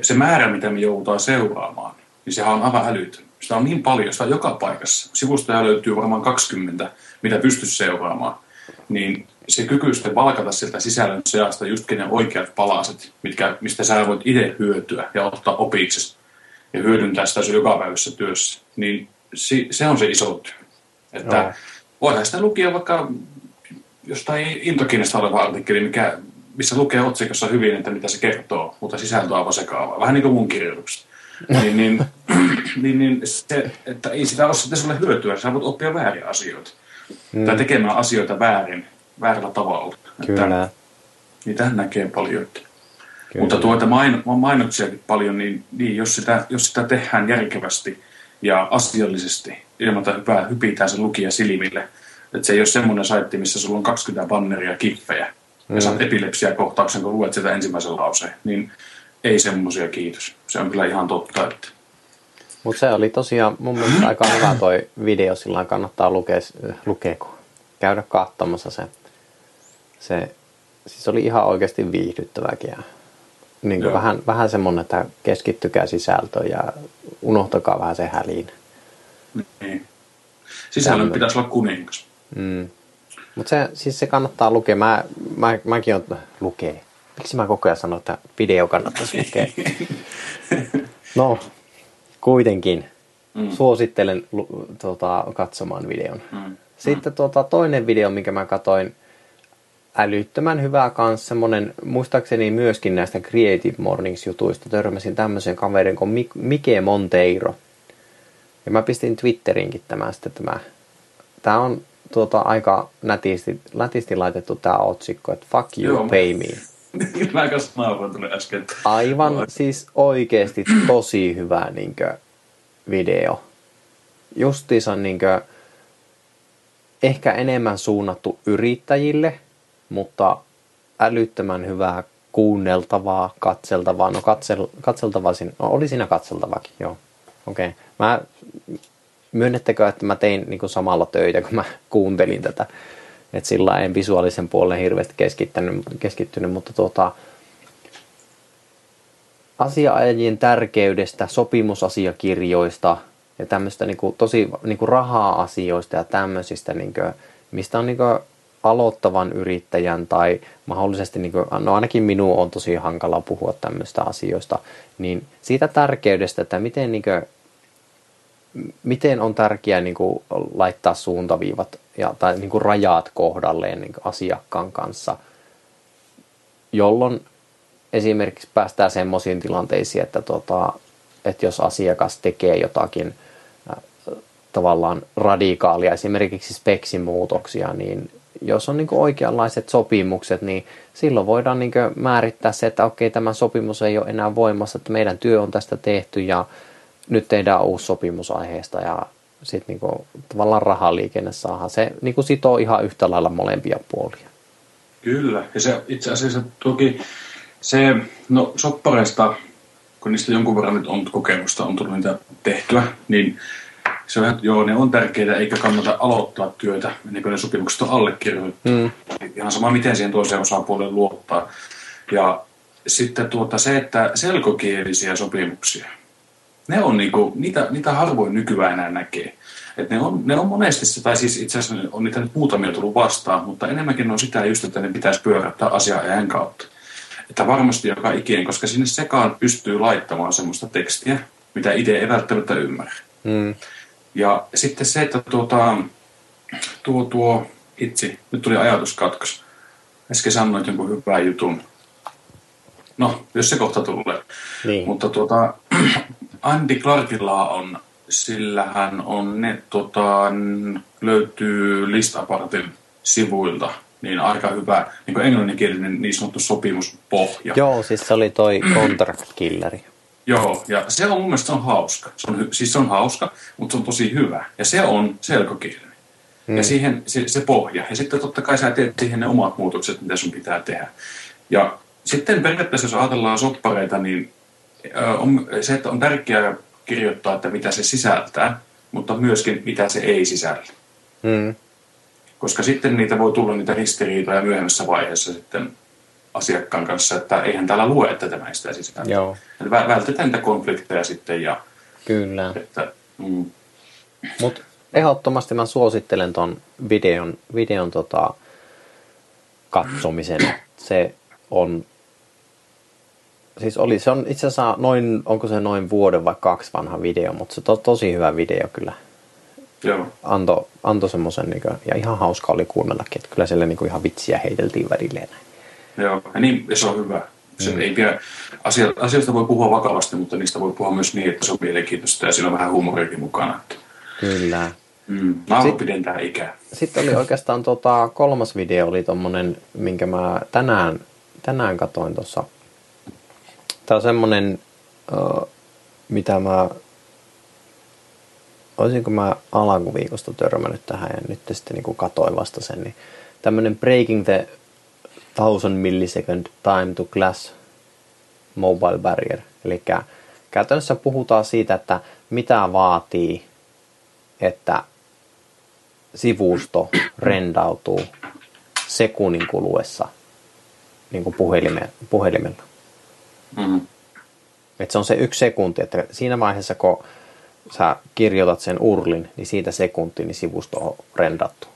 se määrä, mitä me joudutaan seuraamaan, niin sehän on aivan älytön. Sitä on niin paljon, sitä on joka paikassa. Sivusta löytyy varmaan 20, mitä pystyisi seuraamaan. Niin se kyky sitten valkata sieltä sisällön seasta just ne oikeat palaset, mistä sä voit itse hyötyä ja ottaa opiksesi ja hyödyntää sitä jokapäiväisessä työssä, niin se on se iso työ. Että voidaan sitä lukea vaikka jostain intokiinnosta oleva artikkeli, missä lukee otsikossa hyvin, että mitä se kertoo, mutta sisältö on aivan sekaava. Vähän niin kuin mun kirjoituksesta. niin se, että ei sitä ole sitten sulle hyötyä, sä voit oppia vääriä asioita. Tai tekemään asioita väärällä tavalla. Kyllä. Että, niitähän näkee paljon. Kyllä. Mutta mainoksiakin paljon, niin jos sitä tehdään järkevästi ja asiallisesti, ilman että hypitään se lukija silmille, että se ei ole semmoinen saitti, missä sulla on 20 banneria kiffejä ja saat epilepsiakohtauksen, kun luet sitä ensimmäisen lauseen, niin ei semmoisia, kiitos. Se on kyllä ihan totta. Että mutta se oli tosiaan mun mielestä aika hyvä toi video, sillä kannattaa käydä katsomassa se. Siis oli ihan oikeasti viihdyttäväkin. Niin kuin vähän semmoinen, että keskittykää sisältöön ja unohtakaa vähän se häliin. Niin. Sisällön pitäisi olla kuningas. Mutta se kannattaa lukea. Mäkin olen lukea. Miksi mä koko ajan sanon, että video kannattaisi lukea? No, kuitenkin. Suosittelen katsomaan videon. Sitten toinen video, minkä mä katsoin, älyttömän hyvää kanssa, semmoinen, muistaakseni myöskin näistä Creative Mornings-jutuista, törmäsin tämmöisen kaverin kuin Mike Monteiro. Ja mä pistin Twitterinkin tämän sitten tämä. Tää on aika nätisti laitettu tää otsikko, että fuck you, joo, pay me. Mä kanssa mä tullut äsken. Aivan siis oikeesti tosi hyvä niinkö video. Justiinsa niinkö ehkä enemmän suunnattu yrittäjille, mutta älyttömän hyvää kuunneltavaa, katseltavaa. No katseltavaa siinä, no, oli siinä katseltavakin, joo. Okei. Okay. Mä myönnettekö, että mä tein niin kuin samalla töitä, kun mä kuuntelin tätä. Että sillä en visuaalisen puolen hirveästi keskittynyt, mutta asiaajien tärkeydestä, sopimusasiakirjoista ja tämmöistä niin kuin, tosi niin kuin raha-asioista ja tämmöisistä, niin kuin, mistä on niin kuin aloittavan yrittäjän tai mahdollisesti, niin kuin, no ainakin minun on tosi hankala puhua tämmöistä asioista, niin siitä tärkeydestä, että miten niin kuin, miten on tärkeää niin kuin laittaa suuntaviivat ja, tai niin kuin rajat kohdalleen niin kuin asiakkaan kanssa, jolloin esimerkiksi päästään semmoisiin tilanteisiin, että jos asiakas tekee jotakin tavallaan radikaalia, esimerkiksi speksimuutoksia, niin jos on niin kuin oikeanlaiset sopimukset, niin silloin voidaan niin kuin määrittää se, että okei, tämä sopimus ei ole enää voimassa, että meidän työ on tästä tehty ja nyt tehdään uusi sopimus aiheesta ja sitten niinku tavallaan rahaliikenne saadaan. Se niinku sitoo ihan yhtä lailla molempia puolia. Kyllä. Ja se itse asiassa toki se, no soppareista, kun niistä jonkun verran nyt on kokemusta, on tullut niitä tehtyä, niin se on, joo, ne on tärkeitä eikä kannata aloittaa työtä ennen kuin ne sopimukset on allekirjoitettu. Mm. Ihan sama, miten siihen toiseen osapuoleen luottaa. Ja sitten se, että selkokielisiä sopimuksia, ne on niinku, niitä harvoin nykyään enää näkee. Et ne on monesti, tai siis itse asiassa on niitä nyt muutamia tullut vastaan, mutta enemmänkin on sitä just, että ne pitäisi pyörättää asiaa ajan kautta. Että varmasti joka ikinen, koska sinne sekaan pystyy laittamaan semmoista tekstiä, mitä itse ei välttämättä ymmärrä. Mm. Ja sitten se, että itse, nyt tuli ajatuskatkos. Äsken sanoit jonkun hyvän jutun. No, jos se kohta tulee. Niin. Mutta Andy Clarkilla on, sillä hän on ne, löytyy Listapartin sivuilta, niin aika hyvä, niin kuin englanninkielinen niin sanottu sopimuspohja. Joo, siis se oli toi Contract Killeri. Joo, ja se on mun mielestä on hauska. Se on hauska, mutta se on tosi hyvä. Ja se on selkokielinen. Ja siihen se pohja. Ja sitten totta kai sä teet siihen ne omat muutokset, mitä sun pitää tehdä. Ja sitten periaatteessa, jos ajatellaan soppareita, niin se, että on tärkeää kirjoittaa, että mitä se sisältää, mutta myöskin mitä se ei sisällä. Mm. Koska sitten niitä voi tulla niitä ristiriitoja myöhemmässä vaiheessa sitten asiakkaan kanssa, että eihän täällä lue, että tämä ei sitä sisältä. Joo. Vältetään niitä konflikteja sitten. Ja, kyllä. Mutta ehdottomasti mä suosittelen ton videon katsomisen. Se on... Siis se on itse asiassa onko se noin vuoden vai 2 vanha video, mutta se on tosi hyvä video kyllä. Joo. Antoi semmoisen, niin kuin, ja ihan hauska oli kuunnellakin, että kyllä siellä niin kuin ihan vitsiä heiteltiin välilleen. Joo, ja niin, se on hyvä. Se ei pidä, asioista voi puhua vakavasti, mutta niistä voi puhua myös niin, että se on mielenkiintoista ja siinä on vähän huumoriakin mukana. Kyllä. Mä haluan pidentää ikää. Sitten oli oikeastaan 3. video oli tommonen, minkä mä tänään katoin tuossa. Tämä on semmoinen, mitä mä, olisinko mä alkuviikosta törmännyt tähän ja nyt sitten niin kuin katoin vasta sen, niin tämmöinen Breaking the 1000 millisecond time to glass mobile barrier. Eli käytännössä puhutaan siitä, että mitä vaatii, että sivusto rendautuu sekunnin kuluessa niin kuin puhelimella. Mm-hmm. Että se on se 1 sekunti, että siinä vaiheessa kun sä kirjoitat sen urlin, niin siitä sekuntiin niin sivusto on rendattu.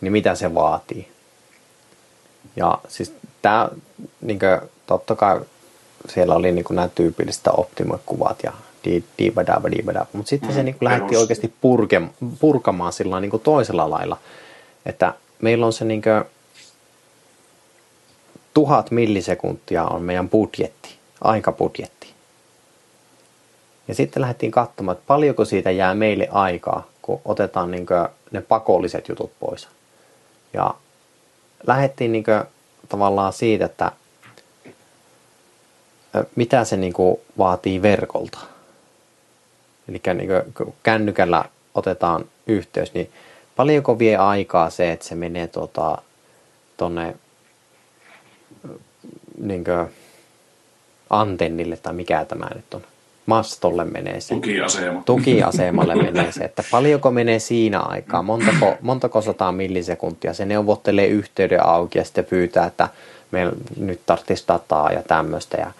Niin mitä se vaatii? Ja siis tää, niinkö, totta kai siellä oli niinku nämä tyypilliset optimoikuvat ja diibadabadiibadab, mutta sitten se niinku lähti oikeasti purkamaan sillä niinku toisella lailla, että meillä on se niinkö 1000 millisekuntia on meidän budjetti, aikabudjetti. Ja sitten lähdettiin katsomaan, että paljonko siitä jää meille aikaa, kun otetaan niin kuin ne pakolliset jutut pois. Ja lähdettiin niin kuin tavallaan siitä, että mitä se niin kuin vaatii verkolta. Eli niin kuin kun kännykällä otetaan yhteys, niin paljonko vie aikaa se, että se menee tuonne niin kuin antennille tai mikä tämä nyt on. Mastolle menee se. Tukiasemalle menee se, että paljonko menee siinä aikaa, montako 100 millisekuntia, se neuvottelee yhteyden auki ja sitten pyytää, että meillä nyt tarvitsisi dataa ja tämmöistä. Ja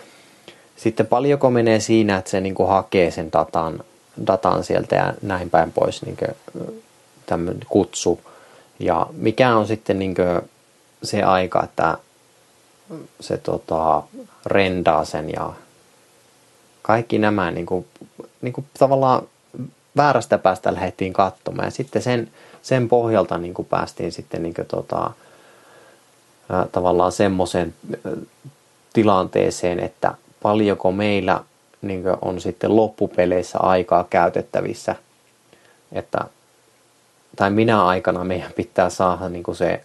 sitten paljonko menee siinä, että se niin kuin hakee sen datan sieltä ja näin päin pois niin kuin kutsu. Ja mikä on sitten niin kuin se aika, että se rendaa sen ja kaikki nämä niin kuin tavallaan väärästä päästä lähdettiin katsomaan ja sitten sen pohjalta niin kuin päästiin sitten niin kuin tavallaan semmoiseen tilanteeseen, että paljonko meillä niin kuin on sitten loppupeleissä aikaa käytettävissä, että, tai minä aikana meidän pitää saada niin kuin se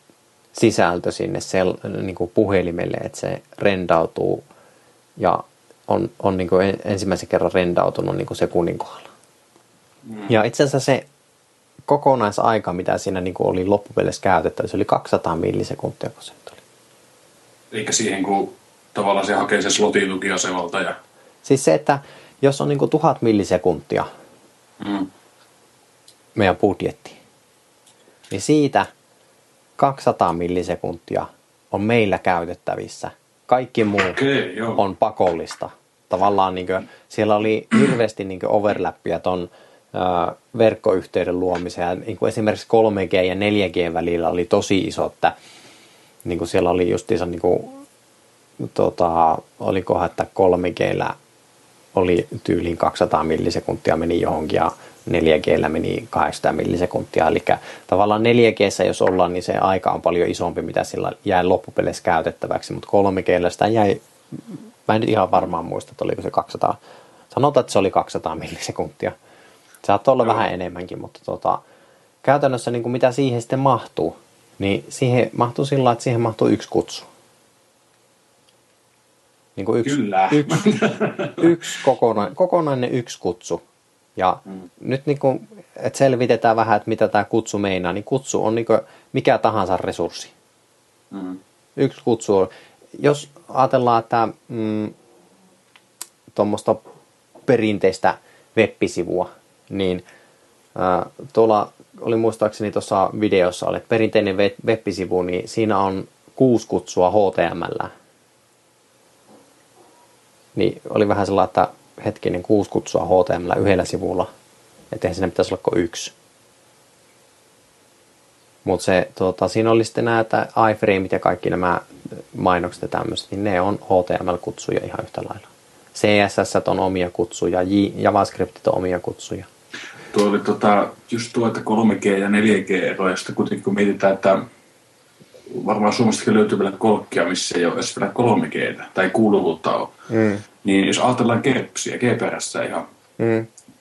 sisältö sinne niin kuin puhelimelle, että se rendautuu ja on niin kuin ensimmäisen kerran rendautunut niin kuin sekunnin kohdalla. Ja itse asiassa se kokonaisaika, mitä siinä niin kuin oli loppupeleissä käytettävissä, oli 200 millisekuntia, kun se tuli. Eikä siihen, kun tavallaan se hakee se slotin tukiasemalta. Ja... Siis se, että jos on niin kuin 1000 millisekuntia meidän budjetti, niin siitä 200 millisekuntia on meillä käytettävissä. Kaikki muu on pakollista. Tavallaan niin kuin, siellä oli hirveästi niin kuin overlappia ton verkkoyhteyden luomiseen. Ja, niin kuin esimerkiksi 3G ja 4G välillä oli tosi iso, että niin kuin siellä oli justiinsa, niin kuin, olikohan, että 3G:llä oli tyyliin 200 millisekuntia meni johonkin ja 4G:llä meni 800 millisekuntia. Eli tavallaan 4G:ssä jos ollaan, niin se aika on paljon isompi, mitä sillä jäi loppupeleissä käytettäväksi, mutta 3G:llä sitä jäi, mä en nyt ihan varmaan muista, että oliko se 200, sanotaan, että se oli 200 millisekuntia. Saattoi olla vähän enemmänkin, mutta käytännössä niin kuin mitä siihen sitten mahtuu, niin siihen mahtuu sillä lailla, että siihen mahtuu yksi kutsu. Niin kuin yksi kokonainen yksi kutsu. Ja nyt niin kuin, että selvitetään vähän, että mitä tämä kutsu meinaa, niin kutsu on niin kuin mikä tahansa resurssi. Yksi kutsu on. Jos ajatellaan, että tuommoista perinteistä web-sivua, niin tuolla oli muistaakseni tuossa videossa, oli, että perinteinen web-sivu, niin siinä on 6 kutsua HTML. Niin oli vähän sellainen, että hetkinen 6 kutsua HTML yhdellä sivulla, ettei siinä pitäisi olla kuin 1. Mutta siinä oli sitten näitä iframeit ja kaikki nämä mainokset ja tämmöiset, niin ne on HTML-kutsuja ihan yhtä lailla. CSS on omia kutsuja, JavaScriptit on omia kutsuja. Tuo oli just tuo, että 3G ja 4G eroja, ja sitten kuitenkin kun mietitään, että varmaan Suomestakin löytyy vielä kolkkia, missä ei ole edes vielä 3G:tä tai kuuluvuutta on. Niin jos ajatellaan GPRS:ää ihan...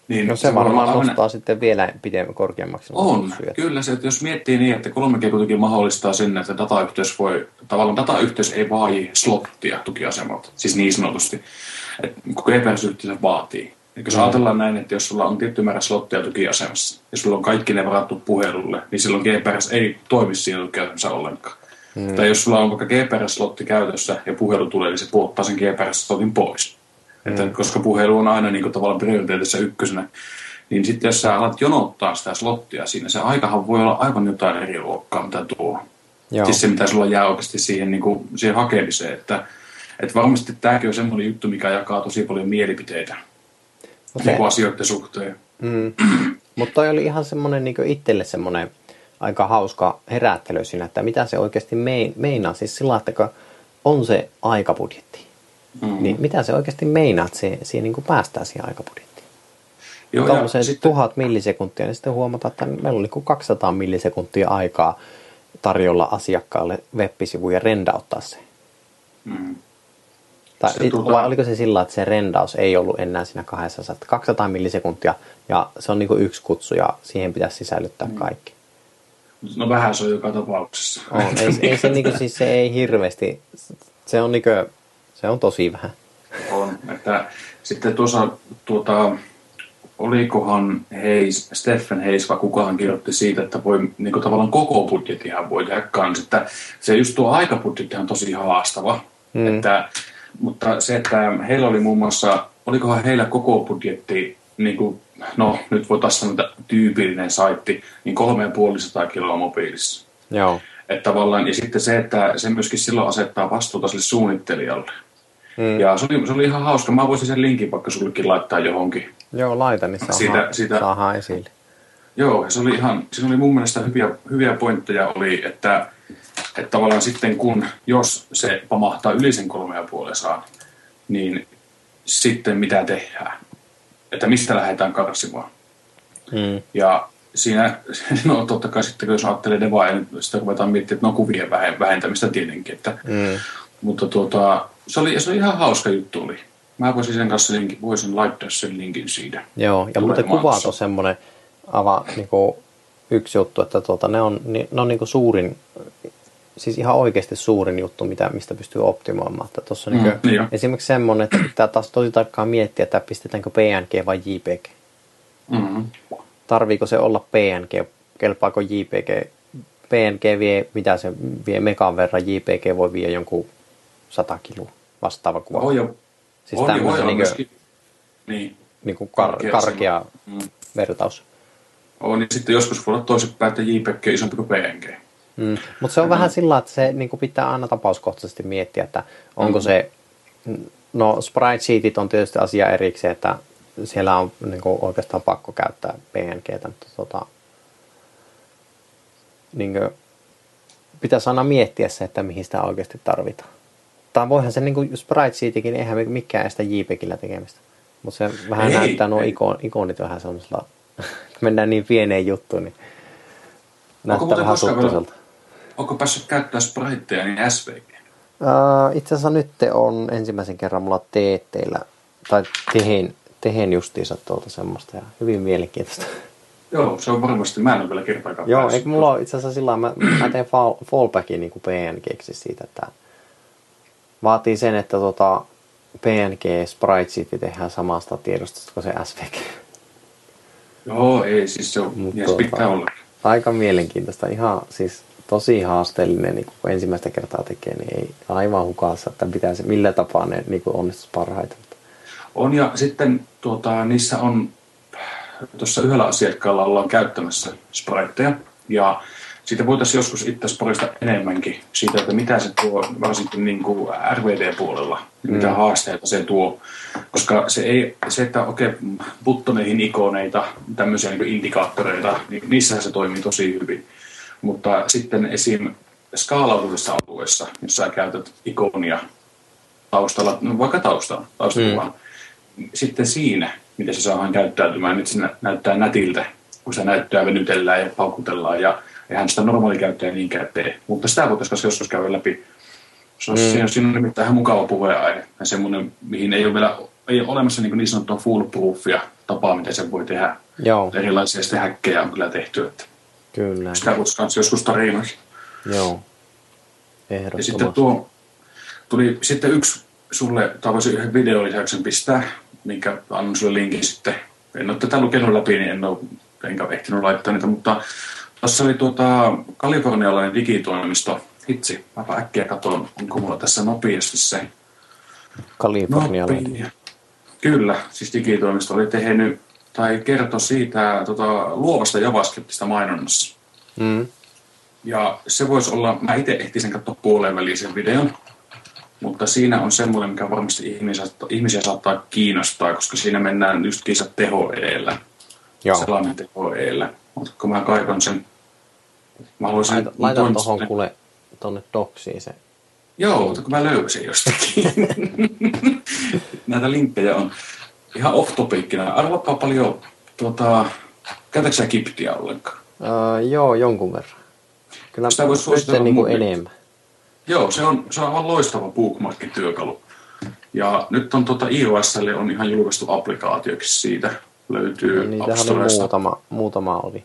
Niin no se varmaan nostaa aina... sitten vielä korkeammaksi. On, kyllä se, että jos miettii niin, että 3G kuitenkin mahdollistaa sen, että datayhteys voi... Tavallaan datayhteys ei vaaji slottia tukiasemalta, siis niin sanotusti, että GPRS-yhteys vaatii. Eli jos ajatellaan näin, että jos sulla on tietty määrä slottia tukiasemassa ja sulla on kaikki ne varattu puhelulle, niin silloin GPRS ei toimi siinä tukiasemassa ollenkaan. Tai jos sulla on vaikka GPRS-slotti käytössä ja puhelu tulee, niin se puoltaa sen GPRS-slotin pois. Että koska puhelu on aina niin kuin tavallaan prioriteetissa ykkösenä, niin sitten jos sä alat jonottaa sitä slottia siinä, se aikahan voi olla aivan jotain eri luokkaa, mitä tuo. Siis se, mitä sulla jää oikeasti siihen, niin kuin, siihen hakemiseen. Että varmasti tämäkin on semmoinen juttu, mikä jakaa tosi paljon mielipiteitä. Niin kuin asioiden suhteen. Mutta toi oli ihan semmoinen niin kuin itselle semmoinen aika hauska herättely siinä, että mitä se oikeasti meinaa. Siis sillä lailla, että on se aikabudjetti. Niin mitä se oikeasti meinaa, että siihen niin kuin päästään siihen aikabudjettiin. Tuollaiseen 1000 millisekuntia, niin sitten huomataan, että meillä oli kuin 200 millisekuntia aikaa tarjolla asiakkaalle web-sivuja rendauttaa se. Vai oliko se sillä, että se rendaus ei ollut enää siinä 200 millisekuntia ja se on niin kuin yksi kutsu ja siihen pitäisi sisällyttää kaikki. No vähän se on joka tapauksessa. Ei se, niin kuin, siis se ei hirveästi, se on, niin kuin, se on tosi vähän. On, että sitten tuossa olikohan Stephen Heis vai kukaan kirjoitti siitä, että voi niin kuin tavallaan koko budjettihan voi tehdä kans, että se just tuo aikabudjettihan on tosi haastava, että, mutta se, että heillä oli muun muassa, olikohan heillä koko budjetti, niin kuin, no nyt voitaisiin sanoa tyypillinen saitti, niin 350 kiloa mobiilissa. Joo. Että tavallaan, ja sitten se, että se myöskin silloin asettaa vastuuta sille suunnittelijalle. Ja se oli ihan hauska. Mä voisin sen linkin vaikka sullekin laittaa johonkin. Joo, laita, niin saadaan esille. Joo, se oli ihan, siinä oli mun mielestä hyviä pointteja oli, että tavallaan sitten kun, jos se pamahtaa yli sen 3,5, niin sitten mitä tehdään? Että mistä lähdetään karsimaan? Ja siinä, no totta kai sitten, jos ajattelee devaa, niin sitten ruvetaan miettimään, että no kuvien vähentämistä tietenkin, että... Mutta se oli ihan hauska juttu oli. Mä voisin sen kanssa voisin laittaa sen linkin siitä. Joo, ja muuten kuvat on semmoinen niinku, yksi juttu, että ne on niinku suurin, siis ihan oikeasti suurin juttu, mistä pystyy optimoimaan. Että tossa on niinku, esimerkiksi semmoinen, että pitää taas tosi tarkkaan miettiä, että pistetäänkö PNG vai JPG. Tarviiko se olla PNG, kelpaako JPG? PNG vie, mitä se vie megan verran, JPG voi vie jonkun 100 kiloa vastaava kuva. Siis tämmöisen niinku karkea vertaus. Niin sitten joskus voi olla toisinpäin, että JPG isompi kuin PNG. Mutta se on vähän sillä, että se niinku pitää aina tapauskohtaisesti miettiä, että onko se... No spreadsheetit on tietysti asia erikseen, että siellä on niinku oikeastaan pakko käyttää PNGtä, mutta niin kuin, pitäisi aina miettiä se, että mihin sitä oikeasti tarvitaan. Tai voihan se niin kuin spreadsheetikin, eihän mikään estä JPEGillä tekemistä. Mutta se vähän näyttää nuo ikonit vähän sellaisella, mennään niin pieneen juttuun, niin näyttää vähän tuttuiselta. Onko päässyt käyttämään spraitteja niin SVG? Itse asiassa nyt on ensimmäisen kerran mulla teetteillä, tai tehen justiinsa tuolta semmoista, ja hyvin mielenkiintoista. Joo, se on varmasti. Mä en ole vielä kertaakaan päässyt. Joo, eikä mulla ole itse asiassa sillä lailla, mä teen fallbackin niin kuin PNGksi siitä, että vaatii sen, että PNG spreadsheet tehdään samasta tiedostosta kuin se SVG. Joo, ei, siis se on, pitää olla. Aika mielenkiintoista, ihan siis tosi haasteellinen, niin kun ensimmäistä kertaa tekee, niin ei aivan hukassa, että pitäisi, millä tapaa ne niin onnistuisi parhaiten. On, ja sitten niissä on... Tuossa yhdellä asiakkaalla ollaan käyttämässä spriteja, ja siitä voitaisiin joskus itse asiassa enemmänkin siitä, että mitä se tuo, varsinkin niin kuin RVD-puolella, mitä haasteita se tuo, koska se että buttoneihin ikoneita, tämmöisiä niin kuin indikaattoreita, niin niissähän se toimii tosi hyvin, mutta sitten esim. Skaalautuvissa alueessa, jos sä käytät ikonia taustalla, no vaikka taustakuvaan, sitten siinä, miten se saadaan käyttäytymään, nyt se näyttää nätiltä, kun se näyttää venytellään ja paukutellaan, ja eihän sitä normaali käyttäjä niinkään tee. Mutta sitä voitaisiin joskus käydä läpi. Siinä on nimittäin ihan mukava puheenaihe, ja semmoinen, mihin ei ole olemassa niin sanottua foolproofia tapaa, miten se voi tehdä. Joo. Erilaisia sitä häkkejä on kyllä tehty. Että kyllä. Sitä voitaisiin joskus tarinoida. Joo, ehdottomasti. Ja sitten tuli sitten yksi sulle, tai voisin yhden videolisäyksen pistää, minkä annan sulle linkin sitten. En ole tätä lukenut läpi, niin enkä ehtinyt laittaa niitä, mutta tässä oli kalifornialainen digitoimisto. Hitsi, mäpä äkkiä katson, onko mulla tässä nopeasti se. Kalifornialainen. Kyllä, siis digitoimisto oli tehnyt, tai kertoi siitä luovasta JavaScriptista mainonnassa. Ja se voisi olla, mä itse ehtin sen katsoa puoleen väliin sen videon. Mutta siinä on semmoinen, mikä varmasti ihmisiä saattaa kiinnostaa, koska siinä mennään just kiinni teho-eellä. Joo. Sellainen teho-eellä. Otatko mä kaivan sen? Mä laitan tuohon kuule tuonne doksiin se. Joo, otatko mä löysin jostakin? Näitä linkkejä on ihan off-topikkina. Arvaapaa paljon, käytätkö sä kiptiä ollenkaan? Joo, jonkun verran. Kyllä sitä voisi suositella niinku enemmän. Joo, se on aivan loistava bookmarkkityökalu. Ja nyt on iOS:lle on ihan julkaistu applikaatioksi siitä. Löytyy niin, App Storesta. Muutama oli.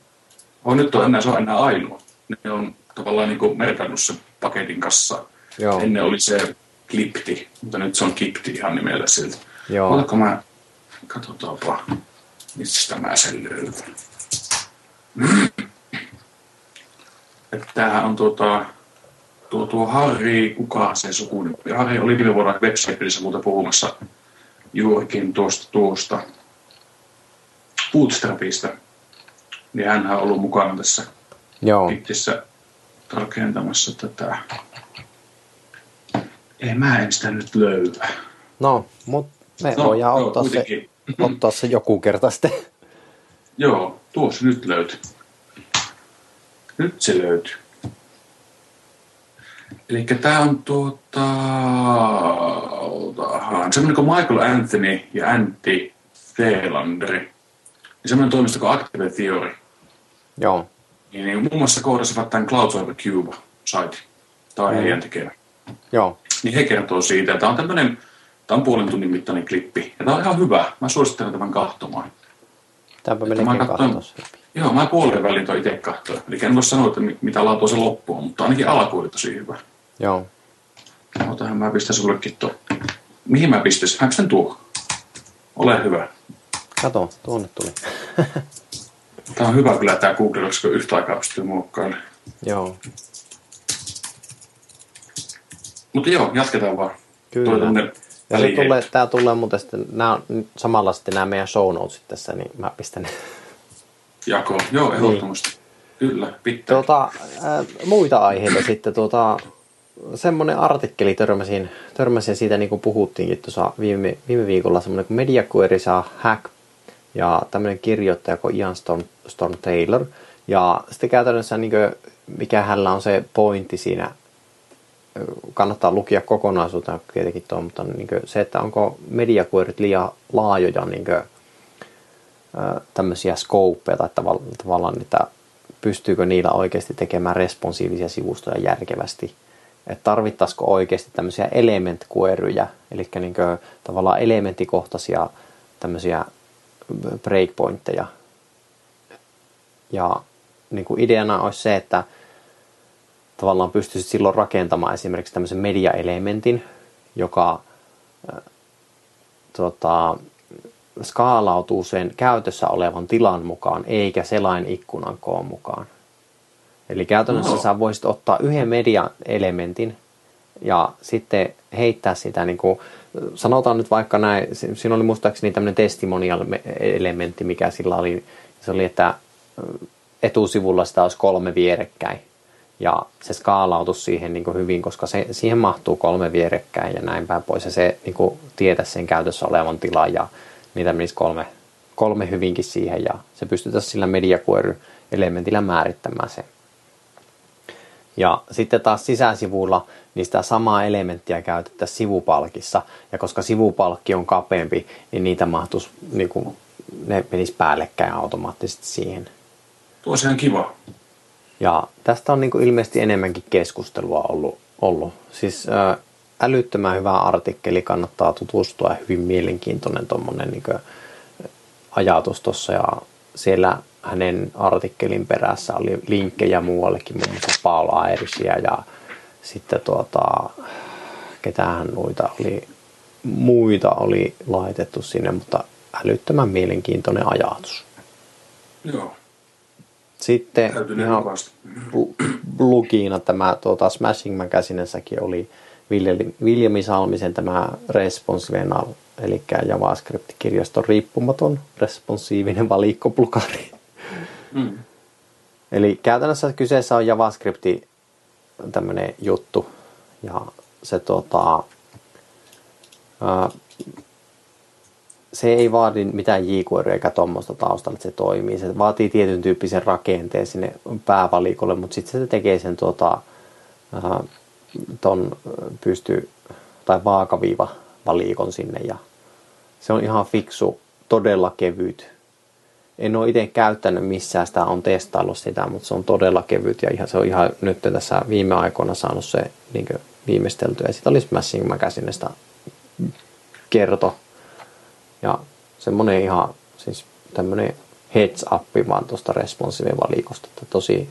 Oh, nyt on enää, se on enää ainoa. Ne on tavallaan niin merkannut sen paketin kanssa. Joo. Ennen oli se Clipti, mutta nyt se on Kipti ihan nimellä siltä. Joo. Oletko mä, katsotaanpa, mistä mä sen löydän. Tämähän on tuo Harri, kukaan se sukunimi. Harri oli viime vuonna WebShapeissä muuta puhumassa juurikin tuosta Bootstrapista. Niin hänhän on ollut mukana tässä Kittissä tarkentamassa tätä. Ei, mä en sitä nyt löyä. No, mutta me voidaan ottaa se joku kerta sitten. Joo, tuossa nyt löytyy. Nyt se löytyy. Eli tämä on semmoinen kuin Michael Anthony ja Antti Theelanderi. Niin semmoinen toimisto kuin Active Theory. Joo. Niin muun muassa kohdasivat tämän Cloud Server Cube site. Tai heidän tekevät. Joo. Niin he kertoo siitä. Tämä on tämmöinen, tämä on puolen tunnin mittainen klippi. Ja tämä on ihan hyvä. Mä suosittelen tämän katsomaan. Tämäpä melkein katsoisi. Joo, mä puolen välin toi itse katsoin. Eli en voi sanoa, että mitä laatua se loppu on, mutta ainakin alku oli tosi hyvä. Joo. Otahan mä pistän sullekin tuon. Mihin mä pistäisin? Mä pistän tuohon. Ole hyvä. Kato, tuonne tuli. Tää on hyvä kyllä tää Google, koska yhtä aikaa pystyy muokkaan. Joo. Mutta joo, jatketaan vaan. Kyllä. Ja tää tulee muuten sitten, nää on samalla sitten nämä meidän show notesit tässä, niin mä pistän ne. Jako, joo, ehdottomasti. Niin. Kyllä, pitää. Muita aiheita sitten, semmoinen artikkeli törmäsin siitä, niin kuin puhuttiinkin tuossa viime viikolla, semmoinen kuin Mediaquery saa hack, ja tämmöinen kirjoittaja kuin Ian Storm Taylor, ja sitten käytännössä niin kuin, mikä hänellä on se pointti siinä, kannattaa lukia kokonaisuutena tietenkin tuo, mutta niin kuin se, että onko mediaqueryt liian laajoja niin kuin, tämmöisiä scopeja tai tavallaan niitä, pystyykö niillä oikeasti tekemään responsiivisia sivustoja järkevästi. Että tarvittaisiko oikeasti tämmöisiä elementqueryjä, eli niin kuin, tavallaan elementtikohtaisia tämmöisiä breakpointteja. Ja niin kuin ideana olisi se, että tavallaan pystyisit silloin rakentamaan esimerkiksi tämmöisen media-elementin, joka skaalautuu sen käytössä olevan tilan mukaan, eikä selain ikkunan koon mukaan. Eli käytännössä sä voisit ottaa yhden media-elementin ja sitten heittää sitä, niin kuin, sanotaan nyt vaikka näin, siinä oli muistaakseni tämmöinen testimonial-elementti, mikä sillä oli, se oli, että etusivulla sitä olisi 3 vierekkäin. Ja se skaalautus siihen niin kuin hyvin, koska siihen mahtuu 3 vierekkäin ja näin päin pois. Ja se niin kuin tietäisi sen käytössä olevan tilan ja niitä menisi 3 hyvinkin siihen. Ja se pystytään sillä mediaquery-elementillä määrittämään se. Ja sitten taas sisäsivulla niin sitä samaa elementtiä käytettäisiin sivupalkissa. Ja koska sivupalkki on kapeampi, niin niitä mahtuisi, niin kuin, ne menisi päällekkäin automaattisesti siihen. Tuo on ihan kiva. Ja tästä on niin kuin ilmeisesti enemmänkin keskustelua ollut. Siis älyttömän hyvä artikkeli, kannattaa tutustua ja hyvin mielenkiintoinen tuommoinen niin kuin ajatus tuossa. Ja siellä hänen artikkelin perässä oli linkkejä muuallekin, muun muassa Paula Airsia ja sitten ketähän muita oli laitettu sinne, mutta älyttömän mielenkiintoinen ajatus. Joo. Sitten ihan lukiina tämä Smashing Magazinessäkin oli Viljami Salmisen tämä Responsivenal, eli JavaScript-kirjaston riippumaton responsiivinen valikkoplugari. Mm. Eli käytännössä kyseessä on JavaScriptin tämmöinen juttu, ja se se ei vaadi mitään jQueryä eikä tuommoista taustalla, että se toimii. Se vaatii tietyn tyyppisen rakenteen sinne päävalikolle, mutta sitten se tekee sen vaakaviivavalikon sinne. Ja se on ihan fiksu, todella kevyt. En ole itse käyttänyt missään sitä, on testaillut sitä, mutta se on todella kevyt. Ja se on ihan nyt tässä viime aikoina saanut se niin viimeisteltyä. Ja siitä oli Smashing Magazinesta kertoi. Ja semmoinen ihan siis tämmöinen heads up vaan tuosta responsive-valikosta. Tosi,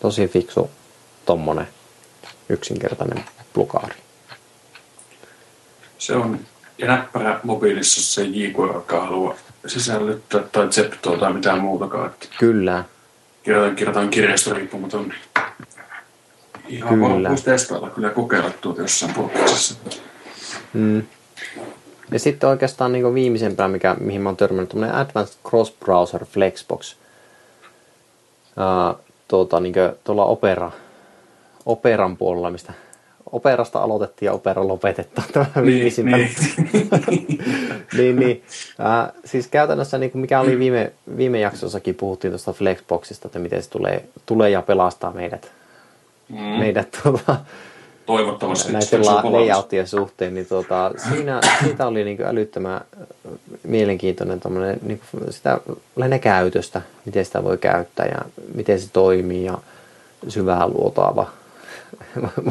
tosi fiksu tommonen yksinkertainen plukaari. Se on ja näppärä mobiilissa se JQR haluaa sisällyttää tai zeptoa tai mitään muutakaan. Kyllä. Kirjoitan kirjasta riippumaton. Ihan valmis testailla kyllä kokeilla tuota jossain podcastissa. Mm. Ja sitten oikeastaan niin viimeisempää, mihin mä oon törmännyt, tämmönen Advanced Cross-Browser Flexbox. Niin tuolla Operan puolella, mistä Operasta aloitettiin ja Opera lopetetaan tämä viimeisimpänä. Niin. Siis käytännössä, niin mikä oli viime jaksossakin, puhuttiin tuosta Flexboxista, että miten se tulee ja pelastaa meidät toivottavasti näiden layoutien suhteen, niin siitä oli niin älyttömän mielenkiintoinen tommoinen, niin sitä lähinnä käytöstä, miten sitä voi käyttää ja miten se toimii ja syvään luotaava,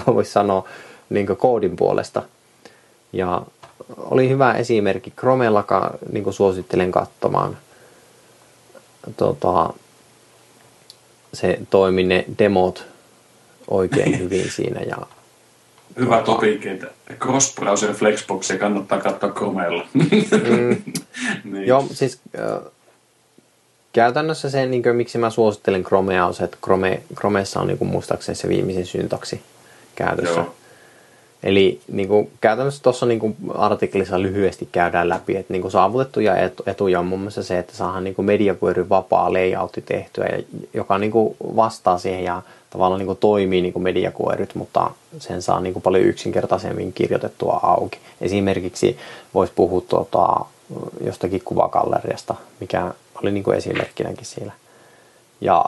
voisi sanoa, niin koodin puolesta. Ja oli hyvä esimerkki Chromella, niin suosittelen katsomaan. Se toimi ne demot oikein hyvin siinä ja hyvä topikki, että cross-browser Flexboxia kannattaa katsoa Chromella. Niin. Joo, siis käytännössä se, niin kuin, miksi mä suosittelen Chromea, on se, että Chromeessa on niin kuin, muistaakseni se viimeisin syntaksi käytössä. Joo. Eli niin kuin, käytännössä tuossa niin artikkelissa lyhyesti käydään läpi, että niin kuin, saavutettuja etuja on muun muassa se, että saadaan niin mediaquery vapaa layoutti tehtyä, joka niin kuin, vastaa siihen ja tavallaan niin kuin, toimii niin kuin mediaqueryt, mutta sen saa niin kuin, paljon yksinkertaisemmin kirjoitettua auki. Esimerkiksi voisi puhua jostakin kuvakalleriasta, mikä oli niin kuin, esimerkkinäkin siellä. Ja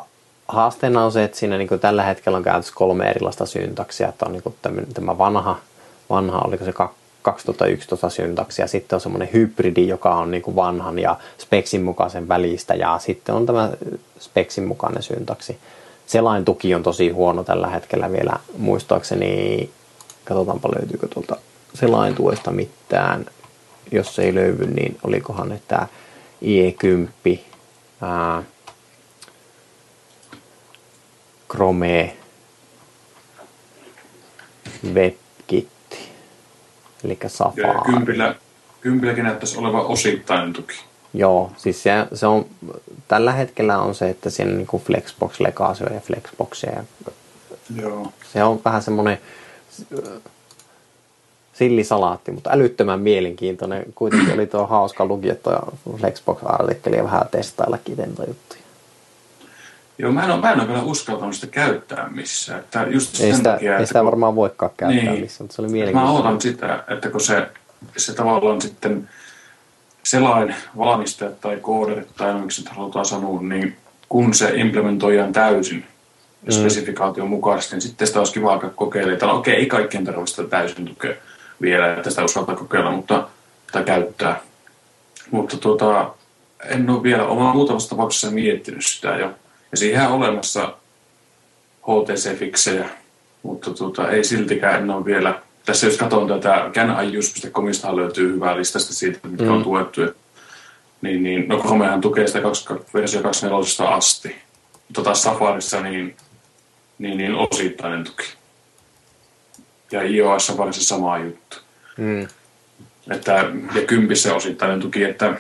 haasteena on se, että siinä niin tällä hetkellä on käytössä 3 erilaista syntaksia. Että on niin tämä vanha, oliko se 2011 syntaksi, ja sitten on semmoinen hybridi, joka on niin vanhan ja speksin mukaisen välistä, ja sitten on tämä speksin mukainen syntaksi. Selain tuki on tosi huono tällä hetkellä vielä, muistaakseni, katsotaanpa löytyykö tuolta selain tuesta mitään. Jos ei löydy, niin olikohan nyt tämä IE10, Chrome, WebKit, eli Safari. Kympilläkin näyttäisi olevan osittainen tuki. Joo, siis se on, tällä hetkellä on se, että siinä on niin Flexbox legasioja ja Flexboxeja. Joo. Se on vähän semmoinen sillisalaatti, mutta älyttömän mielenkiintoinen. Kuitenkin oli tuo hauska lukia tuo Flexbox-artikkeli ja vähän testaillakin tuo juttuja. Joo, mä en ole vielä uskaltanut sitä käyttää missään. Että just sen takia, ei sitä varmaan voikaan käyttää niin, missään, mutta se oli mielenkiintoista. Mä odotan sitä, että kun se tavallaan sitten selain valmistajat tai kooderit tai miksi nyt halutaan sanoa, niin kun se implementoidaan täysin spesifikaation mukaisesti, niin sitten sitä olisi kiva alkaa kokeilla. Täällä ei kaikkien tarvitse sitä täysin tukea vielä, että sitä uskaltaa kokeilla tai käyttää. Mutta en ole vielä omaa muutamassa tapauksessa miettinyt sitä jo. Ja siihen on olemassa HTC-fiksejä, mutta ei siltikään en ole vielä. Tässä jos katson tätä canIuse.comista löytyy hyvää listasta siitä, mitkä on tuettu. Niin, no Chromehan tukee sitä versio 24 asti. Safarissa niin osittainen tuki. Ja iOS on varsin sama juttu. Ja 10 osittainen tuki, että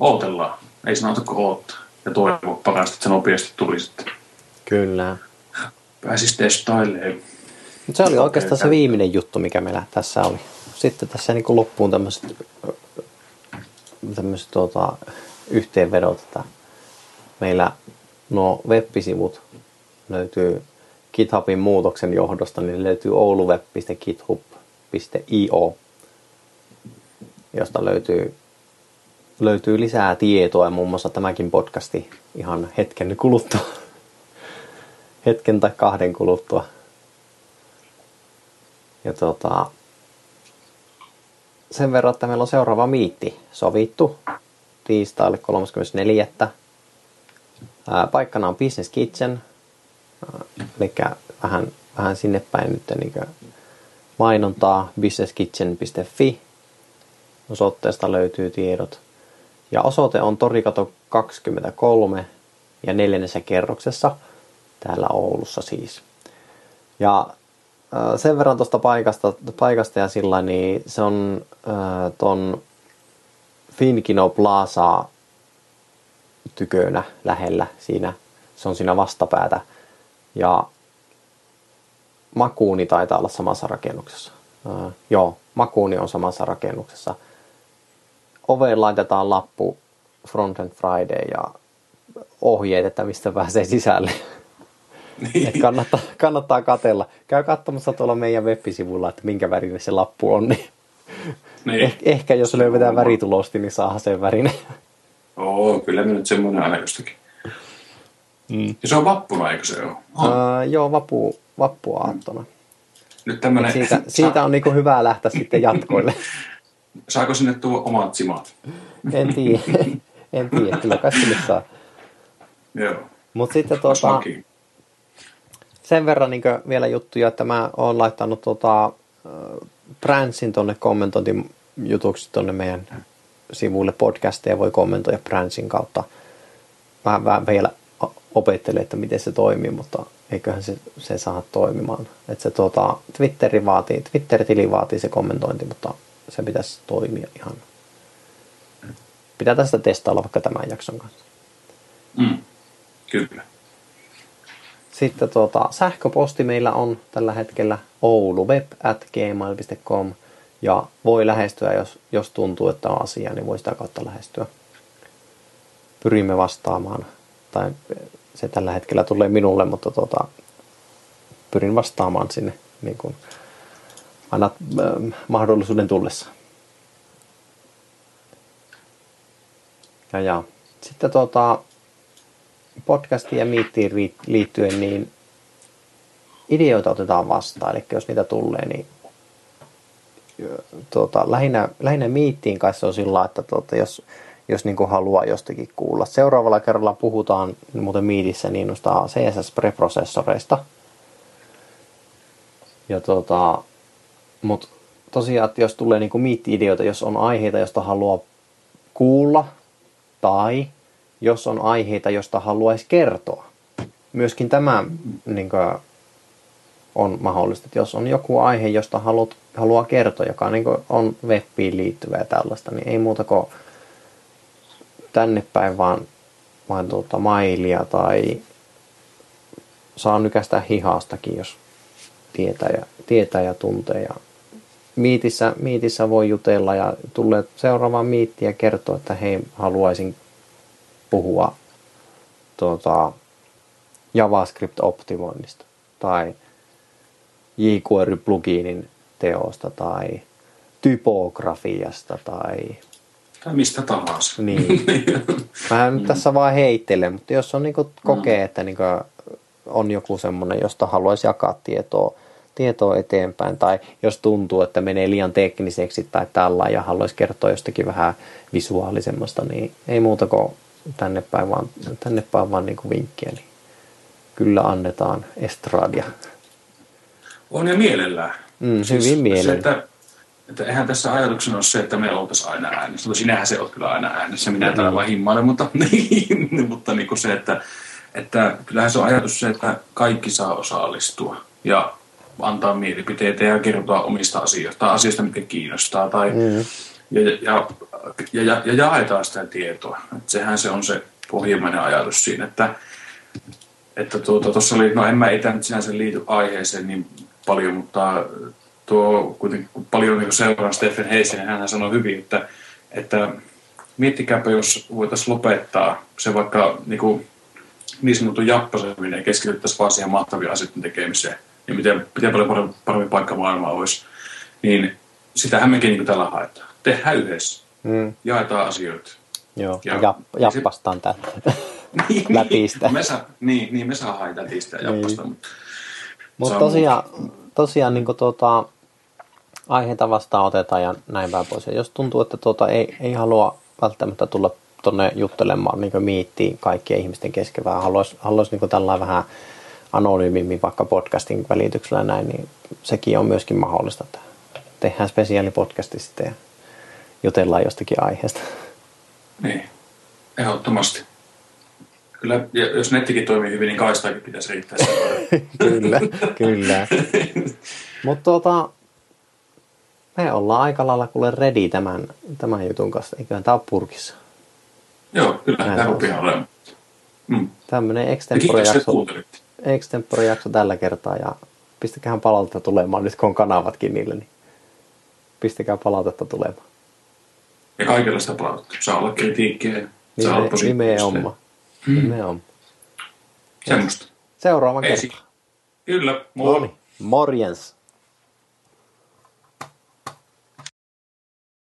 ootellaan. Ei sinä auta kuin odottaa. Ja toivoa parasta, että se nopeasti tuli sitten. Kyllä. Pääsis testailemaan. Se oli oikeastaan se viimeinen juttu, mikä meillä tässä oli. Sitten tässä niin loppuun tämmöiset yhteenvedot. Meillä nuo web-sivut löytyy GitHubin muutoksen johdosta, niin löytyy ouluweb.github.io, josta löytyy lisää tietoa ja muun muassa tämäkin podcasti ihan hetken kuluttua. Hetken tai 2 kuluttua. Ja sen verran, että meillä on seuraava miitti sovittu tiistaille 34. Paikkana on Business Kitchen, eli vähän sinne päin nyt mainontaa businesskitchen.fi. Osoitteesta löytyy tiedot. Ja osoite on Torikato 23 ja 4. kerroksessa täällä Oulussa siis. Ja sen verran tuosta paikasta ja sillä, niin se on ton Finkinon Plaza tykönä lähellä. Siinä, se on siinä vastapäätä. Ja Makuuni taitaa olla samassa rakennuksessa. Joo, Makuuni on samassa rakennuksessa. Oveen laitetaan lappu Front Friday ja ohjeet, että mistä pääsee sisälle. Niin. Kannattaa katsella. Käy katsomassa tuolla meidän web-sivulla, että minkä värinen se lappu on. Niin. Ehkä jos löydetään väritulosti, niin saadaan sen värinen. Oo, kyllä me nyt semmoinen aina jostakin. Mm. Ja se on vappuna, eikö se ole? Joo, vappuaattona. Nyt tämmönen... siitä on niinku hyvä lähteä sitten jatkoille. Saako sinne tuo omat simat? En tiedä, kyllä kai sinne saa. Joo. Mut sitten sen verran niin vielä juttuja, että mä oon laittanut Bransin tonne kommentointijutuksi tonne meidän sivuille podcasteja. Voi kommentoida Bransin kautta. Mä vielä opettelen, että miten se toimii, mutta eiköhän se saa toimimaan. Että se Twitter-tili vaatii se kommentointi, mutta se pitäisi toimia ihan. Pitää tästä testailla vaikka tämän jakson kanssa. Mm, kyllä. Sitten sähköposti meillä on tällä hetkellä ouluweb@gmail.com ja voi lähestyä, jos tuntuu, että on asiaa, niin voi sitä kautta lähestyä. Pyrimme vastaamaan, tai se tällä hetkellä tulee minulle, mutta pyrin vastaamaan sinne niin kuin aina mahdollisuuden tullessa. Ja. Sitten podcastiin ja miittiin liittyen, niin ideoita otetaan vastaan, eli jos niitä tulee, niin lähinnä miittiin kai se on sillä, että jos niin kuin haluaa jostakin kuulla. Seuraavalla kerralla puhutaan muuten miitissä niin noista CSS-preprosessoreista. Ja mut tosiaan, että jos tulee niin kuin miitti-ideoita, jos on aiheita, josta haluaa kuulla, tai jos on aiheita, josta haluaisi kertoa. Myöskin tämä niin kuin on mahdollista, että jos on joku aihe, josta haluaa kertoa, joka niin kuin on webbiin liittyvä ja tällaista, niin ei muuta kuin tänne päin vaan mailia tai saa nykäistä hihastakin, jos tietää ja tuntee. Ja miitissä voi jutella ja tulee seuraavaan miittiin ja kertoa, että hei, haluaisin puhua JavaScript-optimoinnista tai jQuery-pluginin teosta tai typografiasta tai mistä tahansa. Niin. Mä nyt tässä vaan heittelen, mutta jos on niinku kokee, että niinku on joku semmoinen, josta haluaisi jakaa tietoa eteenpäin, tai jos tuntuu, että menee liian tekniseksi tai tällainen ja haluaisi kertoa jostakin vähän visuaalisemmasta, niin ei muuta kuin tänne päin vaan niinku vinkkiä, niin kyllä annetaan estradia. On ja mielellään. Siis hyvin mielellään. Että eihän tässä ajatuksena ole se, että me oltaisiin aina äänessä. No sinähän se olet kyllä aina äänessä, minä täällä vaan himmailen, mutta niin kuin se, että kyllähän se on ajatus se, että kaikki saa osallistua ja antaa mielipiteitä ja kertoa omista asioista, mitkä kiinnostaa tai ja jaetaan sitä tietoa. Että sehän se on se pohjimmainen ajatus siinä, että tuossa oli, no en mä etä nyt sinänsä liity aiheeseen niin paljon, mutta tuo kuitenkin paljon niin seuraan Stephen Heisin, hän sanoi hyvin, että miettikääpä, jos voitaisiin lopettaa se vaikka niin sanottu jappaseminen ja keskityttäisiin vaan siihen mahtavien asioiden tekemiseen ja miten paljon parempi paikka maailmaa olisi, niin sitähän mekin niin tällä haetaan. Tehdään yhdessä, jaetaan asioita. Joo, jappastaan tätä läpistä. Niin, me saa haetaan läpistä ja jappasta. Mutta tosiaan niin aiheita vastaan otetaan ja näin päin pois. Ja jos tuntuu, että ei halua välttämättä tulla tuonne juttelemaan niin miittiin kaikkien ihmisten kesken, vaan haluaisi niin tällainen vähän anonyymimmin vaikka podcastin välityksellä näin, niin sekin on myöskin mahdollista. Tehdään spesiaalipodcasti sitten ja jutellaan jostakin aiheesta. Niin, ehdottomasti. Kyllä, ja jos nettikin toimii hyvin, niin kaistaakin pitäisi riittää. Kyllä, kyllä. Mutta me ollaan aika lailla kuule ready tämän jutun kanssa. Eiköhän tämä ole purkissa. Joo, kyllä, tämä rupeaa olemaan. Tämmöinen extempore-jakso tällä kertaa. Ja pistäkään palautetta tulemaan nyt, kun on kanavatkin niille. Niin pistäkää palautetta tulemaan. Ja kaikilla sitä palautetta. Saa olla kritiikkiä ja saa olla positiivista. Nimenomaan. Semmosta. Seuraavan kertaan. Kyllä, moi. Morjens.